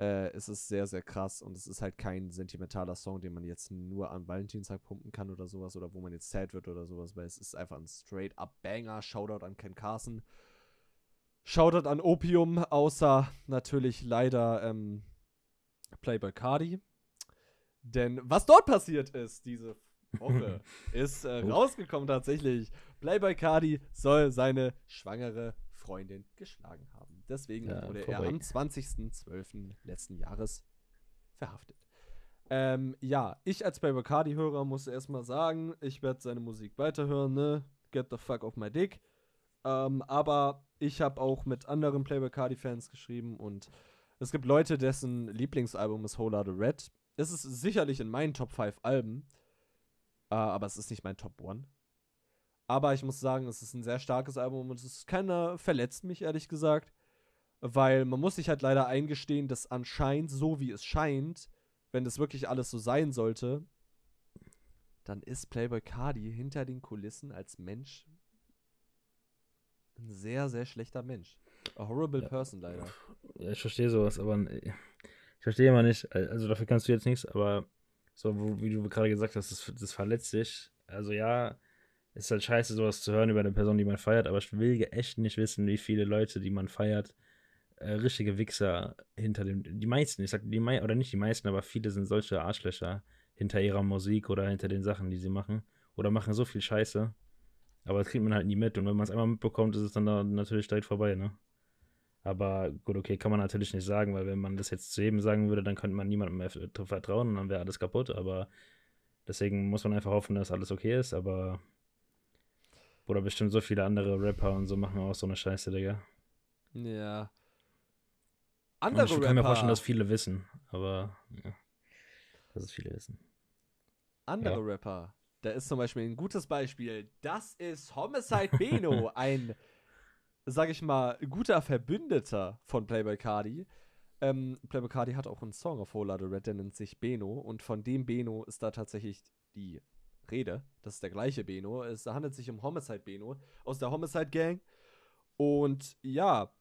Es ist sehr, sehr krass und es ist halt kein sentimentaler Song, den man jetzt nur am Valentinstag pumpen kann oder sowas oder wo man jetzt sad wird oder sowas, weil es ist einfach ein Straight-Up-Banger. Shoutout an Ken Carson. Shoutout an Opium, außer natürlich leider Playboi Carti. Denn was dort passiert ist diese Woche, ist rausgekommen tatsächlich. Playboi Carti soll seine schwangere Freundin geschlagen haben. Deswegen wurde er am 20.12. letzten Jahres verhaftet. Ich als Playboi Carti-Hörer muss erstmal sagen, ich werde seine Musik weiterhören, ne? Get the fuck off my dick. Aber ich habe auch mit anderen Playboi Carti-Fans geschrieben und es gibt Leute, dessen Lieblingsalbum ist Whole Lotta Red. Es ist sicherlich in meinen Top 5 Alben. Aber es ist nicht mein Top One. Aber ich muss sagen, es ist ein sehr starkes Album und es ist keiner verletzt mich, ehrlich gesagt. Weil man muss sich halt leider eingestehen, dass anscheinend, so wie es scheint, wenn das wirklich alles so sein sollte, dann ist Playboi Carti hinter den Kulissen als Mensch ein sehr, sehr schlechter Mensch. A horrible person, leider. Ja, ich verstehe sowas, aber ich verstehe immer nicht, also dafür kannst du jetzt nichts, aber so, wie du gerade gesagt hast, das verletzt dich. Also ja, ist halt scheiße, sowas zu hören über eine Person, die man feiert, aber ich will echt nicht wissen, wie viele Leute, die man feiert, richtige Wichser hinter dem, die meisten, ich sag, oder nicht die meisten, aber viele sind solche Arschlöcher hinter ihrer Musik oder hinter den Sachen, die sie machen, oder machen so viel Scheiße, aber das kriegt man halt nie mit, und wenn man es einmal mitbekommt, ist es dann da natürlich direkt vorbei, ne? Aber gut, okay, kann man natürlich nicht sagen, weil wenn man das jetzt zu jedem sagen würde, dann könnte man niemandem mehr vertrauen und dann wäre alles kaputt, aber deswegen muss man einfach hoffen, dass alles okay ist, aber oder bestimmt so viele andere Rapper und so machen auch so eine Scheiße, Digga. Ja. Andere Rapper. Ich kann mir vorstellen, dass viele wissen, aber ja, dass es viele wissen. Andere Rapper. Da ist zum Beispiel ein gutes Beispiel. Das ist Homicide Beno, ein, sag ich mal, guter Verbündeter von Playboi Carti. Playboi Carti hat auch einen Song auf Whole Lotta Red, der nennt sich Beno. Und von dem Beno ist da tatsächlich die Rede. Das ist der gleiche Beno. Es handelt sich um Homicide Beno aus der Homicide Gang. Und ja,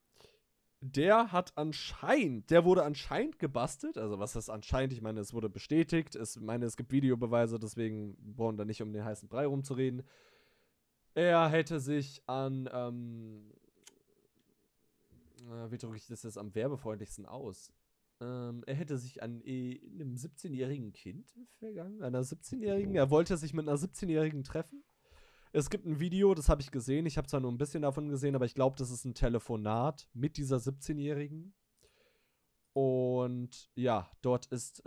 der wurde anscheinend gebastelt. Also was das anscheinend, ich meine, es wurde bestätigt. Ich meine, es gibt Videobeweise, deswegen brauchen wir nicht um den heißen Brei rumzureden. Er hätte sich an, wie drücke ich das jetzt am werbefreundlichsten aus? Er hätte sich an einem 17-jährigen Kind vergangen, einer 17-jährigen. Er wollte sich mit einer 17-jährigen treffen. Es gibt ein Video, das habe ich gesehen. Ich habe zwar nur ein bisschen davon gesehen, aber ich glaube, das ist ein Telefonat mit dieser 17-Jährigen. Und ja, dort ist,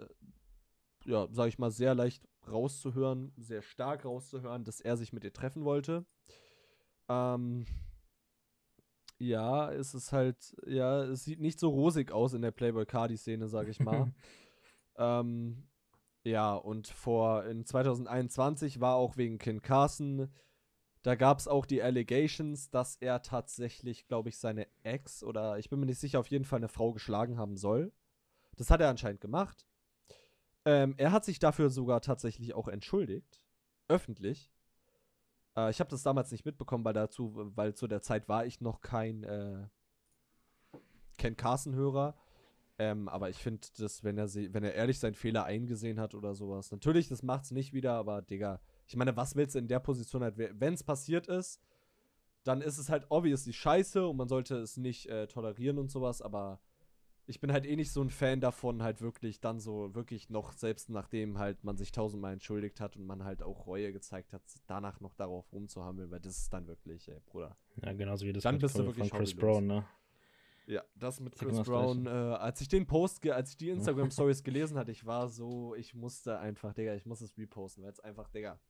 ja, sag ich mal, sehr leicht rauszuhören, sehr stark rauszuhören, dass er sich mit ihr treffen wollte. Ja, es ist halt, ja, es sieht nicht so rosig aus in der Playboi Carti-Szene, sag ich mal. Ja, und in 2021 war auch wegen Ken Carson, da gab es auch die Allegations, dass er tatsächlich, glaube ich, seine Ex oder, ich bin mir nicht sicher, auf jeden Fall eine Frau geschlagen haben soll. Das hat er anscheinend gemacht. Er hat sich dafür sogar tatsächlich auch entschuldigt, öffentlich. Ich habe das damals nicht mitbekommen, weil zu der Zeit war ich noch kein Ken Carson-Hörer. Aber ich finde, dass wenn er ehrlich seinen Fehler eingesehen hat oder sowas, natürlich, das macht's nicht wieder, aber Digga, ich meine, was willst du in der Position halt, wenn es passiert ist, dann ist es halt obviously scheiße und man sollte es nicht tolerieren und sowas, aber ich bin halt eh nicht so ein Fan davon, halt wirklich dann so, wirklich noch, selbst nachdem halt man sich 1000-mal entschuldigt hat und man halt auch Reue gezeigt hat, danach noch darauf rumzuhandeln, weil das ist dann wirklich, ey, Bruder. Ja, genauso wie das dann bist du wirklich von Chris Brown, ne? Ja, das mit Chris Brown. Als ich die Instagram-Stories gelesen hatte, ich war so, ich musste einfach, Digga, ich muss es reposten, weil es einfach, Digga.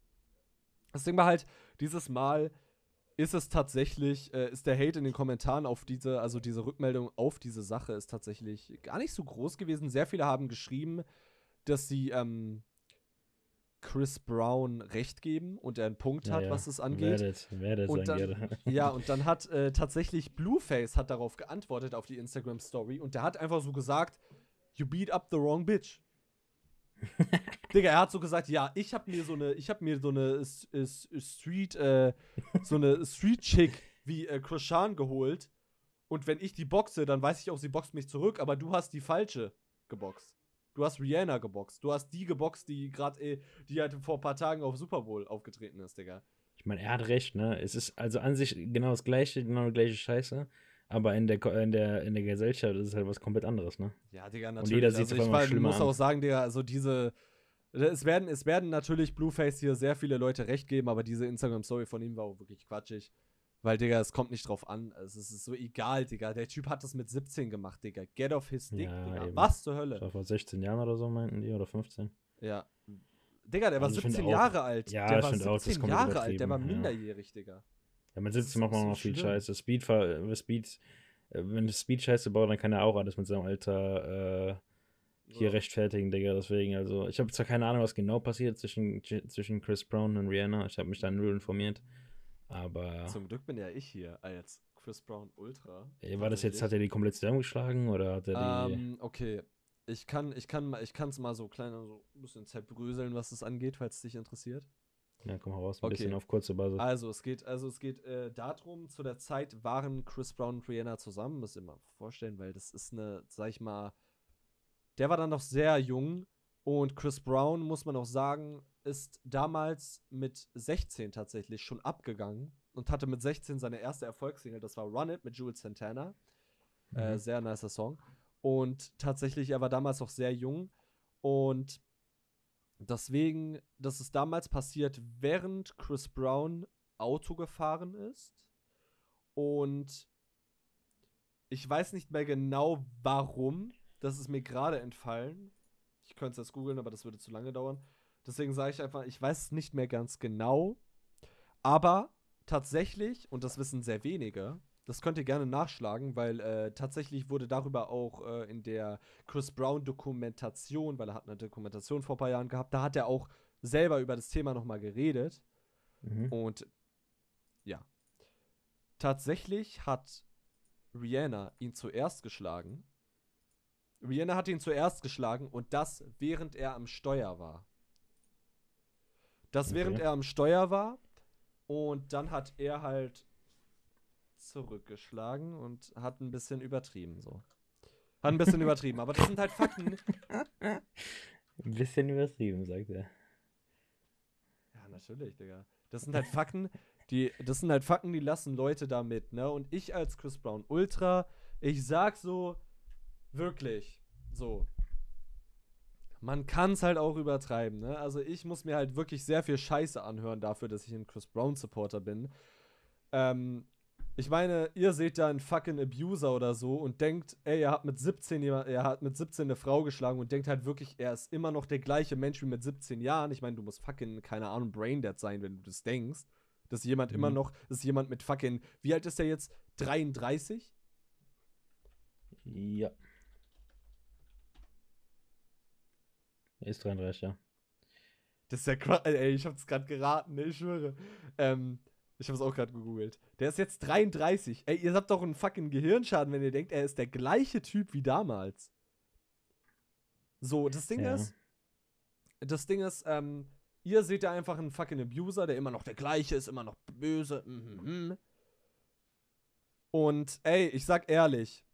Das Ding war halt, dieses Mal ist es tatsächlich, ist der Hate in den Kommentaren auf diese Rückmeldung auf diese Sache ist tatsächlich gar nicht so groß gewesen. Sehr viele haben geschrieben, dass sie Chris Brown recht geben und er einen Punkt hat, was es angeht. Und dann hat tatsächlich Blueface hat darauf geantwortet auf die Instagram-Story und der hat einfach so gesagt, you beat up the wrong bitch. Digga, er hat so gesagt, ja, ich hab mir so eine Street-Chick wie Krishan geholt und wenn ich die boxe, dann weiß ich auch, sie boxt mich zurück, aber du hast die falsche geboxt. Du hast Rihanna geboxt. Du hast die geboxt, die halt vor ein paar Tagen auf Super Bowl aufgetreten ist, Digga. Ich meine, er hat recht, ne? Es ist also an sich genau das Gleiche, genau die gleiche Scheiße. Aber in der Gesellschaft ist es halt was komplett anderes, ne? Ja, Digga, natürlich. Und jeder sieht es immer schlimmer an. Ich muss auch sagen, Digga, also es werden natürlich Blueface hier sehr viele Leute recht geben, aber diese Instagram-Story von ihm war auch wirklich quatschig. Weil, Digga, es kommt nicht drauf an. Es ist so egal, Digga. Der Typ hat das mit 17 gemacht, Digga. Get off his dick, ja, Digga. Eben. Was zur Hölle? Das war vor 16 Jahren oder so, meinten die, oder 15. Ja. Digga, der war 17 Jahre alt. Ja, der war 17 Jahre alt. Der war minderjährig, Digga. Ja, mit 17 macht man auch noch viel Scheiße. Wenn Speed Scheiße baut, dann kann er auch alles mit seinem Alter hier rechtfertigen, Digga. Deswegen, also, ich habe zwar keine Ahnung, was genau passiert zwischen Chris Brown und Rihanna. Ich habe mich da null informiert. Aber zum Glück bin ja ich hier als Chris Brown Ultra. War das jetzt, hat er die komplette Stimmung geschlagen oder hat er die... Okay, ich kann's mal so klein, so ein bisschen zerbröseln, was das angeht, falls es dich interessiert. Ja, komm mal raus, ein bisschen auf kurze Basis. Also es geht darum, zu der Zeit waren Chris Brown und Rihanna zusammen, müsst ihr mal vorstellen, weil das ist eine, sag ich mal, der war dann noch sehr jung und Chris Brown, muss man auch sagen, ist damals mit 16 tatsächlich schon abgegangen und hatte mit 16 seine erste Erfolgssingle, das war Run It mit Jules Santana. Mhm. Sehr nicer Song. Und tatsächlich, er war damals noch sehr jung und deswegen, das ist damals passiert, während Chris Brown Auto gefahren ist und ich weiß nicht mehr genau warum, das ist mir gerade entfallen. Ich könnte es jetzt googeln, aber das würde zu lange dauern. Deswegen sage ich einfach, ich weiß es nicht mehr ganz genau, aber tatsächlich, und das wissen sehr wenige, das könnt ihr gerne nachschlagen, weil tatsächlich wurde darüber auch in der Chris Brown-Dokumentation, weil er hat eine Dokumentation vor ein paar Jahren gehabt, da hat er auch selber über das Thema nochmal geredet. Mhm. Und ja, tatsächlich hat Rihanna ihn zuerst geschlagen. Rihanna hat ihn zuerst geschlagen und das, während er am Steuer war. Während er am Steuer war und dann hat er halt zurückgeschlagen und hat ein bisschen übertrieben, so. Hat ein bisschen übertrieben, aber das sind halt Fakten. Ein bisschen übertrieben, sagt er. Ja, natürlich, Digga. Das sind halt Fakten, die lassen Leute da mit, ne? Und ich als Chris Brown Ultra, ich sag so, wirklich, so. Man kann es halt auch übertreiben, ne? Also ich muss mir halt wirklich sehr viel Scheiße anhören dafür, dass ich ein Chris Brown Supporter bin. Ich meine, ihr seht da einen fucking Abuser oder so und denkt, ey, er hat mit 17 eine Frau geschlagen und denkt halt wirklich, er ist immer noch der gleiche Mensch wie mit 17 Jahren. Ich meine, du musst fucking, keine Ahnung, braindead sein, wenn du das denkst. Dass jemand immer noch, dass jemand mit fucking, wie alt ist der jetzt? 33? Ja. Er ist 33, ja. Das ist ja krass, ey, ich hab's gerade geraten, ich schwöre. Ich habe es auch gerade gegoogelt. Der ist jetzt 33. Ey, ihr habt doch einen fucking Gehirnschaden, wenn ihr denkt, er ist der gleiche Typ wie damals. So, das Ding ist, ihr seht da einfach einen fucking Abuser, der immer noch der gleiche ist, immer noch böse. Und ey, ich sag ehrlich,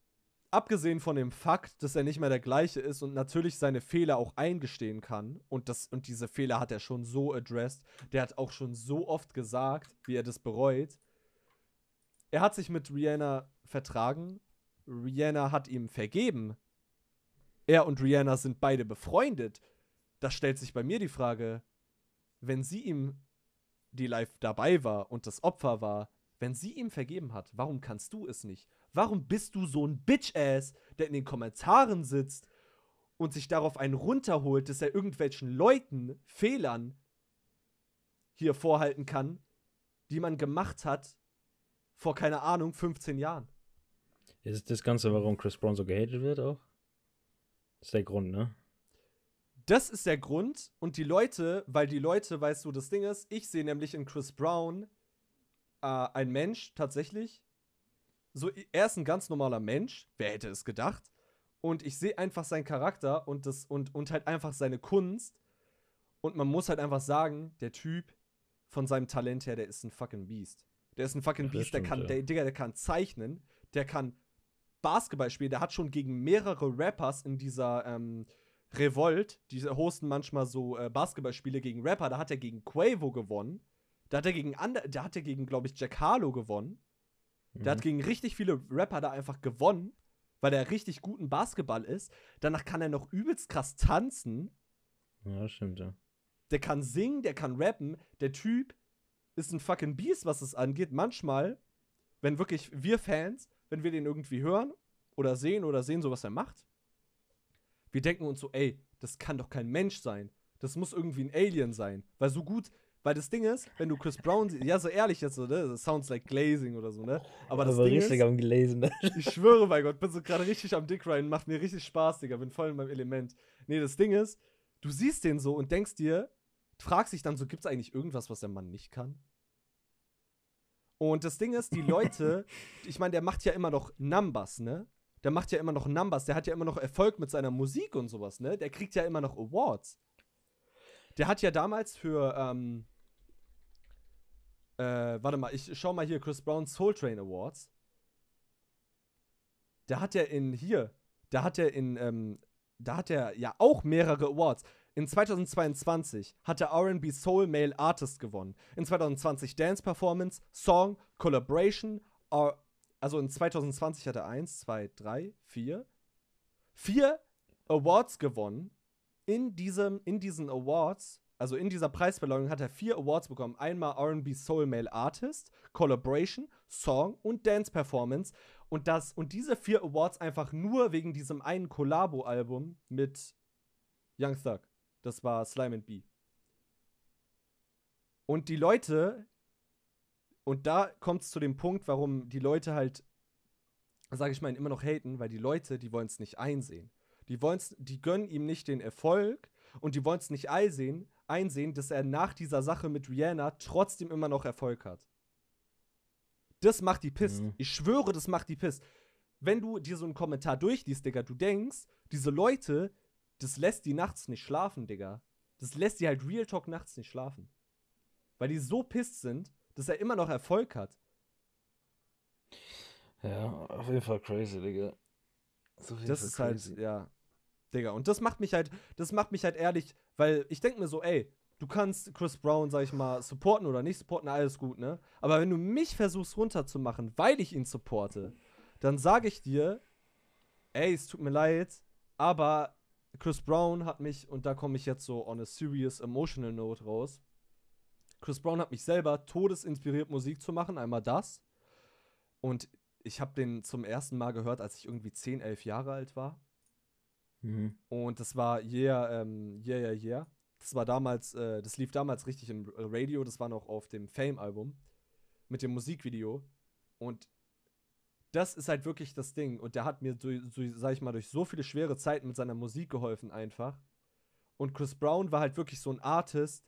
abgesehen von dem Fakt, dass er nicht mehr der gleiche ist und natürlich seine Fehler auch eingestehen kann und diese Fehler hat er schon so addressed, der hat auch schon so oft gesagt, wie er das bereut. Er hat sich mit Rihanna vertragen, Rihanna hat ihm vergeben. Er und Rihanna sind beide befreundet. Da stellt sich bei mir die Frage, wenn sie ihm, die live dabei war und das Opfer war, wenn sie ihm vergeben hat, warum kannst du es nicht? Warum bist du so ein Bitch-Ass, der in den Kommentaren sitzt und sich darauf einen runterholt, dass er irgendwelchen Leuten Fehlern hier vorhalten kann, die man gemacht hat vor, keine Ahnung, 15 Jahren? Ist das Ganze, warum Chris Brown so gehatet wird auch? Das ist der Grund, ne? Das ist der Grund und die Leute, weißt du, das Ding ist, ich sehe nämlich in Chris Brown ein Mensch tatsächlich. So, er ist ein ganz normaler Mensch, wer hätte es gedacht? Und ich sehe einfach seinen Charakter und halt einfach seine Kunst. Und man muss halt einfach sagen, der Typ von seinem Talent her, der ist ein fucking Beast. Der ist ein fucking Beast, stimmt, der kann zeichnen, der kann Basketball spielen, der hat schon gegen mehrere Rappers in dieser Revolt, die hosten manchmal so Basketballspiele gegen Rapper, da hat er gegen Quavo gewonnen, da hat er gegen, glaube ich, Jack Harlow gewonnen. Der hat gegen richtig viele Rapper da einfach gewonnen, weil er richtig gut im Basketball ist. Danach kann er noch übelst krass tanzen. Ja, stimmt, ja. Der kann singen, der kann rappen. Der Typ ist ein fucking Beast, was es angeht. Manchmal, wenn wirklich wir Fans, wenn wir den irgendwie hören oder sehen so, was er macht, wir denken uns so, ey, das kann doch kein Mensch sein. Das muss irgendwie ein Alien sein. Weil so gut, Weil das Ding ist, wenn du Chris Brown siehst, ja, so ehrlich jetzt so, ne? Das sounds like glazing oder so, ne? Aber das Ding richtig ist, am Glazen, ne? Ich schwöre bei Gott, bin so gerade richtig am Dick rein, macht mir richtig Spaß, Digga, bin voll in meinem Element. Nee, das Ding ist, du siehst den so und denkst dir, fragst dich dann so, gibt's eigentlich irgendwas, was der Mann nicht kann? Und das Ding ist, die Leute, ich meine, der macht ja immer noch Numbers, ne? Der macht ja immer noch Numbers, der hat ja immer noch Erfolg mit seiner Musik und sowas, ne? Der kriegt ja immer noch Awards. Der hat ja damals für, warte mal, ich schau mal hier, Chris Brown Soul Train Awards. Da hat er auch mehrere Awards. In 2022 hat der R&B Soul Male Artist gewonnen. In 2020 Dance Performance, Song, Collaboration. Also in 2020 hat er 1, 2, 3, 4. 4 Awards gewonnen. In diesen Awards, also in dieser Preisverleihung, hat er 4 Awards bekommen. Einmal R&B Soul Male Artist, Collaboration, Song und Dance Performance. Und diese 4 Awards einfach nur wegen diesem einen Collabo-Album mit Young Thug. Das war Slime & B. Und die Leute, und da kommt es zu dem Punkt, warum die Leute halt, sag ich mal, immer noch haten, weil die Leute, die wollen es nicht einsehen. Die gönnen ihm nicht den Erfolg und die wollen es nicht einsehen, dass er nach dieser Sache mit Rihanna trotzdem immer noch Erfolg hat. Das macht die Piss. Mhm. Ich schwöre, das macht die Piss. Wenn du dir so einen Kommentar durchliest, Digga, du denkst, diese Leute, das lässt die nachts nicht schlafen, Digga. Das lässt die halt Real Talk nachts nicht schlafen. Weil die so pisst sind, dass er immer noch Erfolg hat. Ja, auf jeden Fall crazy, Digga. Das ist crazy. Halt, ja. Digga, und das macht mich halt ehrlich, weil ich denke mir so, ey, du kannst Chris Brown, sag ich mal, supporten oder nicht supporten, alles gut, ne? Aber wenn du mich versuchst runterzumachen, weil ich ihn supporte, dann sage ich dir, ey, es tut mir leid, aber Chris Brown hat mich, und da komme ich jetzt so on a serious emotional note raus, Chris Brown hat mich selber todesinspiriert, Musik zu machen, einmal das. Und ich habe den zum ersten Mal gehört, als ich irgendwie 10, 11 Jahre alt war. Mhm. Und das war Yeah. Das war damals, das lief damals richtig im Radio, das war noch auf dem Fame-Album mit dem Musikvideo. Und das ist halt wirklich das Ding. Und der hat mir, sag ich mal, durch so viele schwere Zeiten mit seiner Musik geholfen einfach. Und Chris Brown war halt wirklich so ein Artist,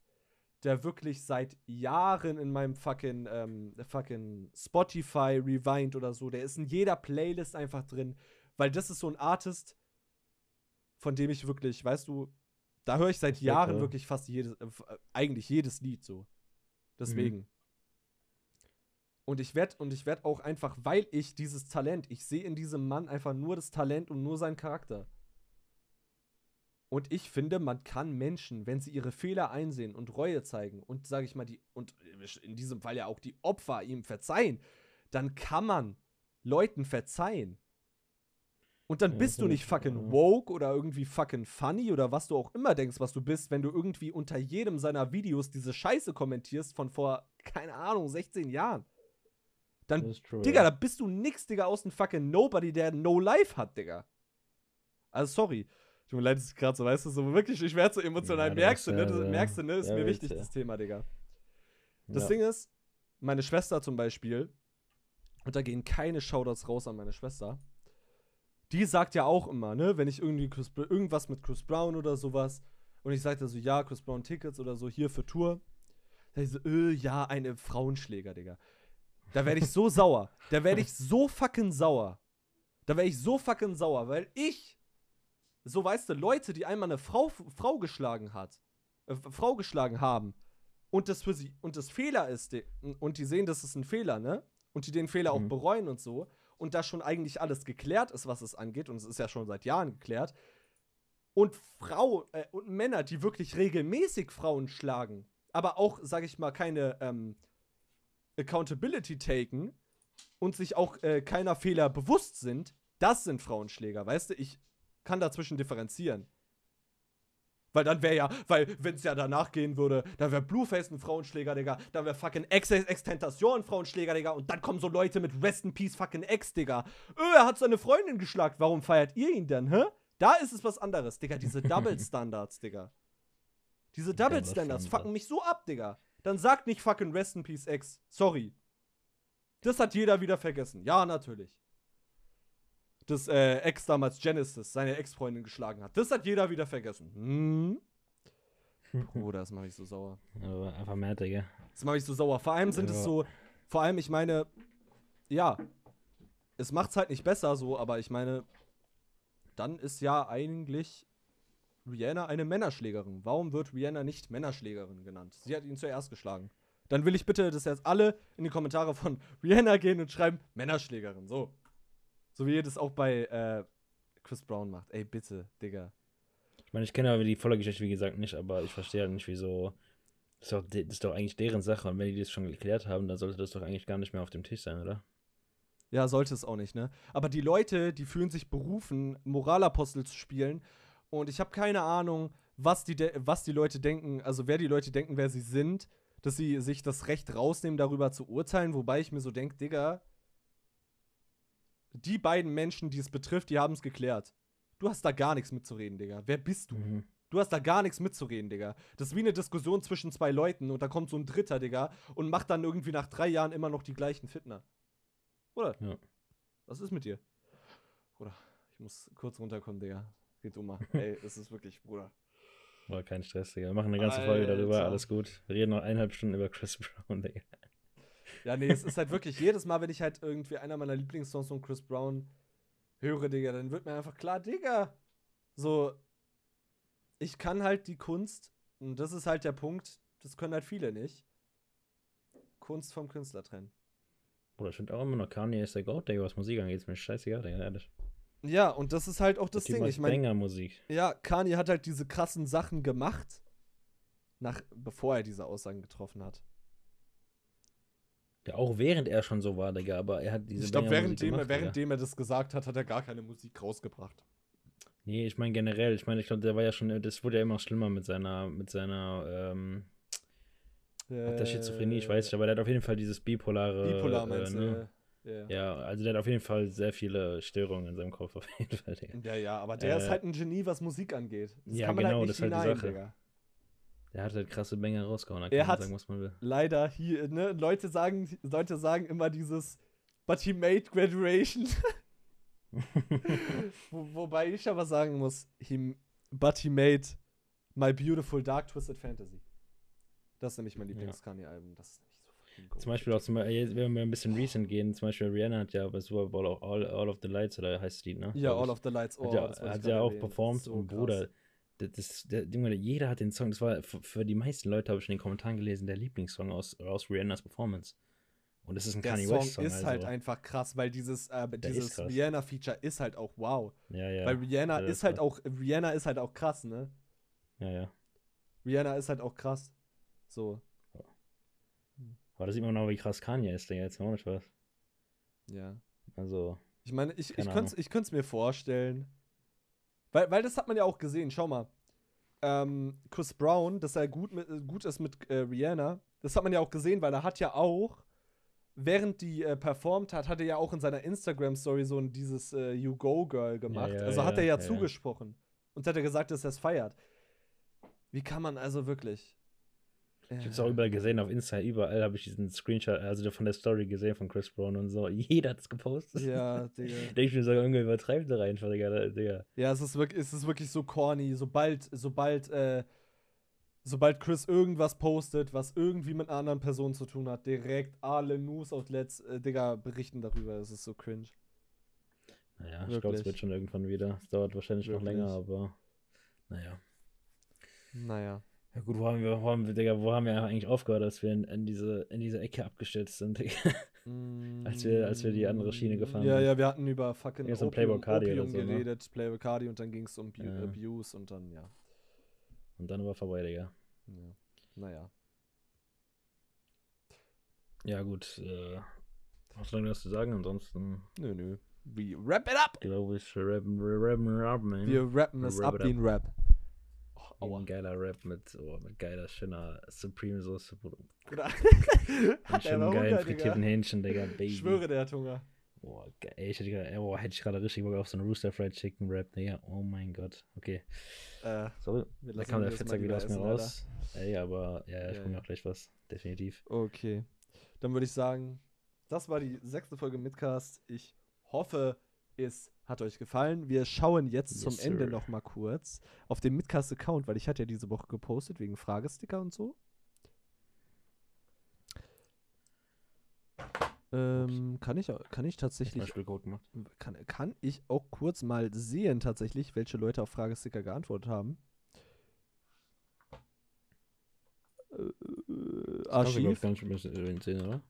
der wirklich seit Jahren in meinem fucking Spotify Rewind oder so, der ist in jeder Playlist einfach drin. Weil das ist so ein Artist, von dem ich wirklich, weißt du, da höre ich seit Jahren wirklich fast eigentlich jedes Lied so. Deswegen. Mhm. Und ich werd auch einfach, weil ich dieses Talent, ich sehe in diesem Mann einfach nur das Talent und nur seinen Charakter. Und ich finde, man kann Menschen, wenn sie ihre Fehler einsehen und Reue zeigen und, sag ich mal, und in diesem Fall ja auch die Opfer ihm verzeihen, dann kann man Leuten verzeihen. Und dann bist du nicht fucking woke oder irgendwie fucking funny oder was du auch immer denkst, was du bist, wenn du irgendwie unter jedem seiner Videos diese Scheiße kommentierst von vor, keine Ahnung, 16 Jahren. Dann, true, Digga, da bist du nix, Digga, aus dem fucking Nobody, der no life hat, Digga. Also, sorry. Tut mir leid, dass ich gerade so, weißt du, so wirklich, ich werde so emotional, ja, merkst du, ne? Ist ja, mir wichtig, das Thema, Digga. Das Ding ist, meine Schwester zum Beispiel, und da gehen keine Shoutouts raus an meine Schwester, die sagt ja auch immer, ne, wenn ich irgendwie irgendwas mit Chris Brown oder sowas, und ich sagte so, ja, Chris Brown Tickets oder so, hier für Tour, da ich so, ja, eine Frauenschläger, Digga. Da werde ich so sauer. Da werde ich so fucking sauer, weil ich, so, weißt du, Leute, die einmal eine Frau geschlagen haben und das für sie, und das Fehler ist, und die sehen, das ist ein Fehler, ne? Und die den Fehler auch bereuen und so, und da schon eigentlich alles geklärt ist, was es angeht, und es ist ja schon seit Jahren geklärt, und und Männer, die wirklich regelmäßig Frauen schlagen, aber auch, sag ich mal, keine Accountability taken und sich auch keiner Fehler bewusst sind, das sind Frauenschläger, weißt du, ich kann dazwischen differenzieren. Weil dann wäre ja, wenn es ja danach gehen würde, dann wäre Blueface ein Frauenschläger, Digga, dann wäre fucking Extentation ein Frauenschläger, Digga, und dann kommen so Leute mit Rest in Peace fucking Ex, Digga. Er hat seine Freundin geschlagen, warum feiert ihr ihn denn, hä? Da ist es was anderes, Digga, diese Double Standards, Digga. Diese Double Standards fucken mich so ab, Digga. dann sagt nicht fucking Rest in Peace X. Sorry. Das hat jeder wieder vergessen. Ja, natürlich. Dass X damals Genesis, seine Ex-Freundin, geschlagen hat. Das hat jeder wieder vergessen. Hm? Bruder, das macht mich so sauer. Aber einfach mehr, Digga. Das macht mich so sauer. Vor allem sind es so, vor allem, ich meine, ja, es macht's halt nicht besser so, aber ich meine, dann ist ja eigentlich Rihanna eine Männerschlägerin. Warum wird Rihanna nicht Männerschlägerin genannt? Sie hat ihn zuerst geschlagen. Dann will ich bitte, dass jetzt alle in die Kommentare von Rihanna gehen und schreiben, Männerschlägerin, so. So wie ihr das auch bei Chris Brown macht. Ey, bitte, Digga. Ich meine, ich kenne aber die volle Geschichte, wie gesagt, nicht, aber ich verstehe halt nicht, wieso. Das ist doch eigentlich deren Sache. Und wenn die das schon geklärt haben, dann sollte das doch eigentlich gar nicht mehr auf dem Tisch sein, oder? Ja, sollte es auch nicht, ne? Aber die Leute, die fühlen sich berufen, Moralapostel zu spielen. Und ich habe keine Ahnung, was die Leute denken, also wer die Leute denken, wer sie sind, dass sie sich das Recht rausnehmen, darüber zu urteilen. Wobei ich mir so denke, Digga, die beiden Menschen, die es betrifft, die haben es geklärt. Du hast da gar nichts mitzureden, Digga. Wer bist du? Mhm. Du hast da gar nichts mitzureden, Digga. Das ist wie eine Diskussion zwischen zwei Leuten und da kommt so ein Dritter, Digga, und macht dann irgendwie nach 3 Jahren immer noch die gleichen Fitner. Oder? Ja. Was ist mit dir? Bruder, ich muss kurz runterkommen, Digga. Geht um mal. Ey, es ist wirklich, Bruder. Boah, kein Stress, Digga. Wir machen eine ganze Folge darüber, Alter. Alles gut. Wir reden noch 1,5 Stunden über Chris Brown, Digga. Ja, nee, es ist halt wirklich jedes Mal, wenn ich halt irgendwie einer meiner Lieblingssongs von Chris Brown höre, Digga, dann wird mir einfach klar, Digga, so, ich kann halt die Kunst, und das ist halt der Punkt, das können halt viele nicht, Kunst vom Künstler trennen. Bruder, ich finde auch immer noch, Kanye ist der Goat, Digga, was Musik angeht, ist mir scheißegal, Digga, ehrlich. Ja, und das ist halt auch das Ding, ich meine, ja, Kanye hat halt diese krassen Sachen gemacht, bevor er diese Aussagen getroffen hat. Ja, auch während er schon so war, Digga, aber er hat diese ich glaube, währenddem er das gesagt hat, hat er gar keine Musik rausgebracht. Nee, ich meine generell, ich glaube, der war ja schon, das wurde ja immer schlimmer mit seiner Schizophrenie, ich weiß nicht, aber der hat auf jeden Fall dieses Bipolar meinst du? Yeah. Ja, also der hat auf jeden Fall sehr viele Störungen in seinem Kopf, auf jeden Fall, Digga. Ja, ja, aber der ist halt ein Genie, was Musik angeht. Das ja, kann man genau, halt nicht das ist halt die Sache. Digga. Der hat halt krasse Banger rausgehauen, er hat sagen, was man will. Leider hier, ne, Leute sagen immer dieses But he made graduation. Wobei ich aber sagen muss, but he made my beautiful dark twisted fantasy. Das ist nämlich mein Lieblings-Kanye-Album, das ist nämlich so fucking cool. Zum Beispiel, wenn wir ein bisschen recent gehen, zum Beispiel Rihanna hat ja bei Super Bowl auch All of the Lights, oder heißt die, ne? Ja, All of the Lights, hat ja auch performt, so, und Bruder, jeder hat den Song, das war für die meisten Leute, habe ich in den Kommentaren gelesen, der Lieblingssong aus Rihannas Performance. Und das ist ein Kanye West Song. Der Song ist halt einfach krass, weil dieses Rihanna-Feature ist halt auch wow. Ja, ja. Weil Rihanna ist halt auch, krass, ne? Ja, ja. Rihanna ist halt auch krass. So. Ja. Aber das sieht man auch, wie krass Kanye ist, Digga, jetzt auch nicht was. Ja. Also. Ich meine, ich könnte es mir vorstellen. Weil das hat man ja auch gesehen, schau mal. Chris Brown, dass er gut ist mit Rihanna, das hat man ja auch gesehen, weil er hat ja auch, während die performt hat, hat er ja auch in seiner Instagram-Story so ein dieses You Go Girl gemacht. Ja, also hat er ja zugesprochen. Und hat er gesagt, dass er es feiert. Wie kann man also wirklich? Ich hab's auch überall gesehen, auf Insta, überall habe ich diesen Screenshot, also von der Story gesehen von Chris Brown und so. Jeder hat's gepostet. Ja, Digga. Ich bin sogar irgendwie übertreibt da rein, Digga. Ja, es ist wirklich so corny, sobald Chris irgendwas postet, was irgendwie mit einer anderen Person zu tun hat, direkt alle News-Outlets, Digga, berichten darüber. Es ist so cringe. Naja, wirklich. Ich glaube, es wird schon irgendwann wieder. Es dauert wahrscheinlich wirklich noch länger, aber naja. Ja gut, wo haben wir eigentlich aufgehört, als wir in diese Ecke abgestürzt sind, Digga? Als wir die andere Schiene gefahren sind. Ja, wir hatten über fucking Opium geredet, ne? Playboi Carti, und dann ging es um Abuse und dann, ja. Und dann war vorbei, Digga. Ja. Naja. Ja gut, hast du noch was zu sagen? Ansonsten... Nö. We wrap it up! Ich glaube, wir rappen es ab wie ein Rap. Ein geiler Rap mit geiler, schöner Supreme-Soße. Mit schönen geilen frittierten Hähnchen, Digga, Baby. Ich schwöre, der hat Hunger. Boah, geil. Hätte ich gerade richtig Bock auf so einen Rooster Fried Chicken Wrap, Digga. Oh mein Gott. Okay. Sorry, da kam der Fettsack wieder aus mir raus. Leider. Ey, aber ja, ich bringe auch gleich was. Definitiv. Okay. Dann würde ich sagen, das war die 6. Folge Midcast. Ich hoffe, es hat euch gefallen. Wir schauen jetzt zum Ende noch mal kurz auf den Midcast-Account, weil ich hatte ja diese Woche gepostet wegen Fragesticker und so. Kann ich tatsächlich. Kann ich auch kurz mal sehen, tatsächlich, welche Leute auf Fragesticker geantwortet haben. Archiv. Kann ich gar nicht sehen, oder?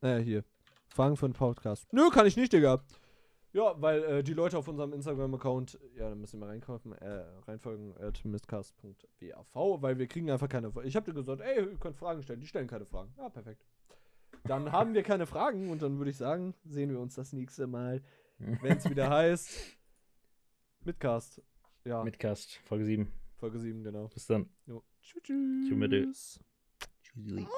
Naja, hier. Fragen für einen Podcast. Nö, kann ich nicht, Digga. Ja, weil die Leute auf unserem Instagram-Account, ja, da müssen wir mal reinfolgen, midcast.wav, weil wir kriegen einfach keine Fragen. Ich hab dir gesagt, ey, ihr könnt Fragen stellen, die stellen keine Fragen. Ja, perfekt. Dann haben wir keine Fragen und dann würde ich sagen, sehen wir uns das nächste Mal, wenn es wieder heißt Midcast. Ja. Midcast, Folge 7. Folge 7, genau. Bis dann. Jo. Tschüss. Tschüss.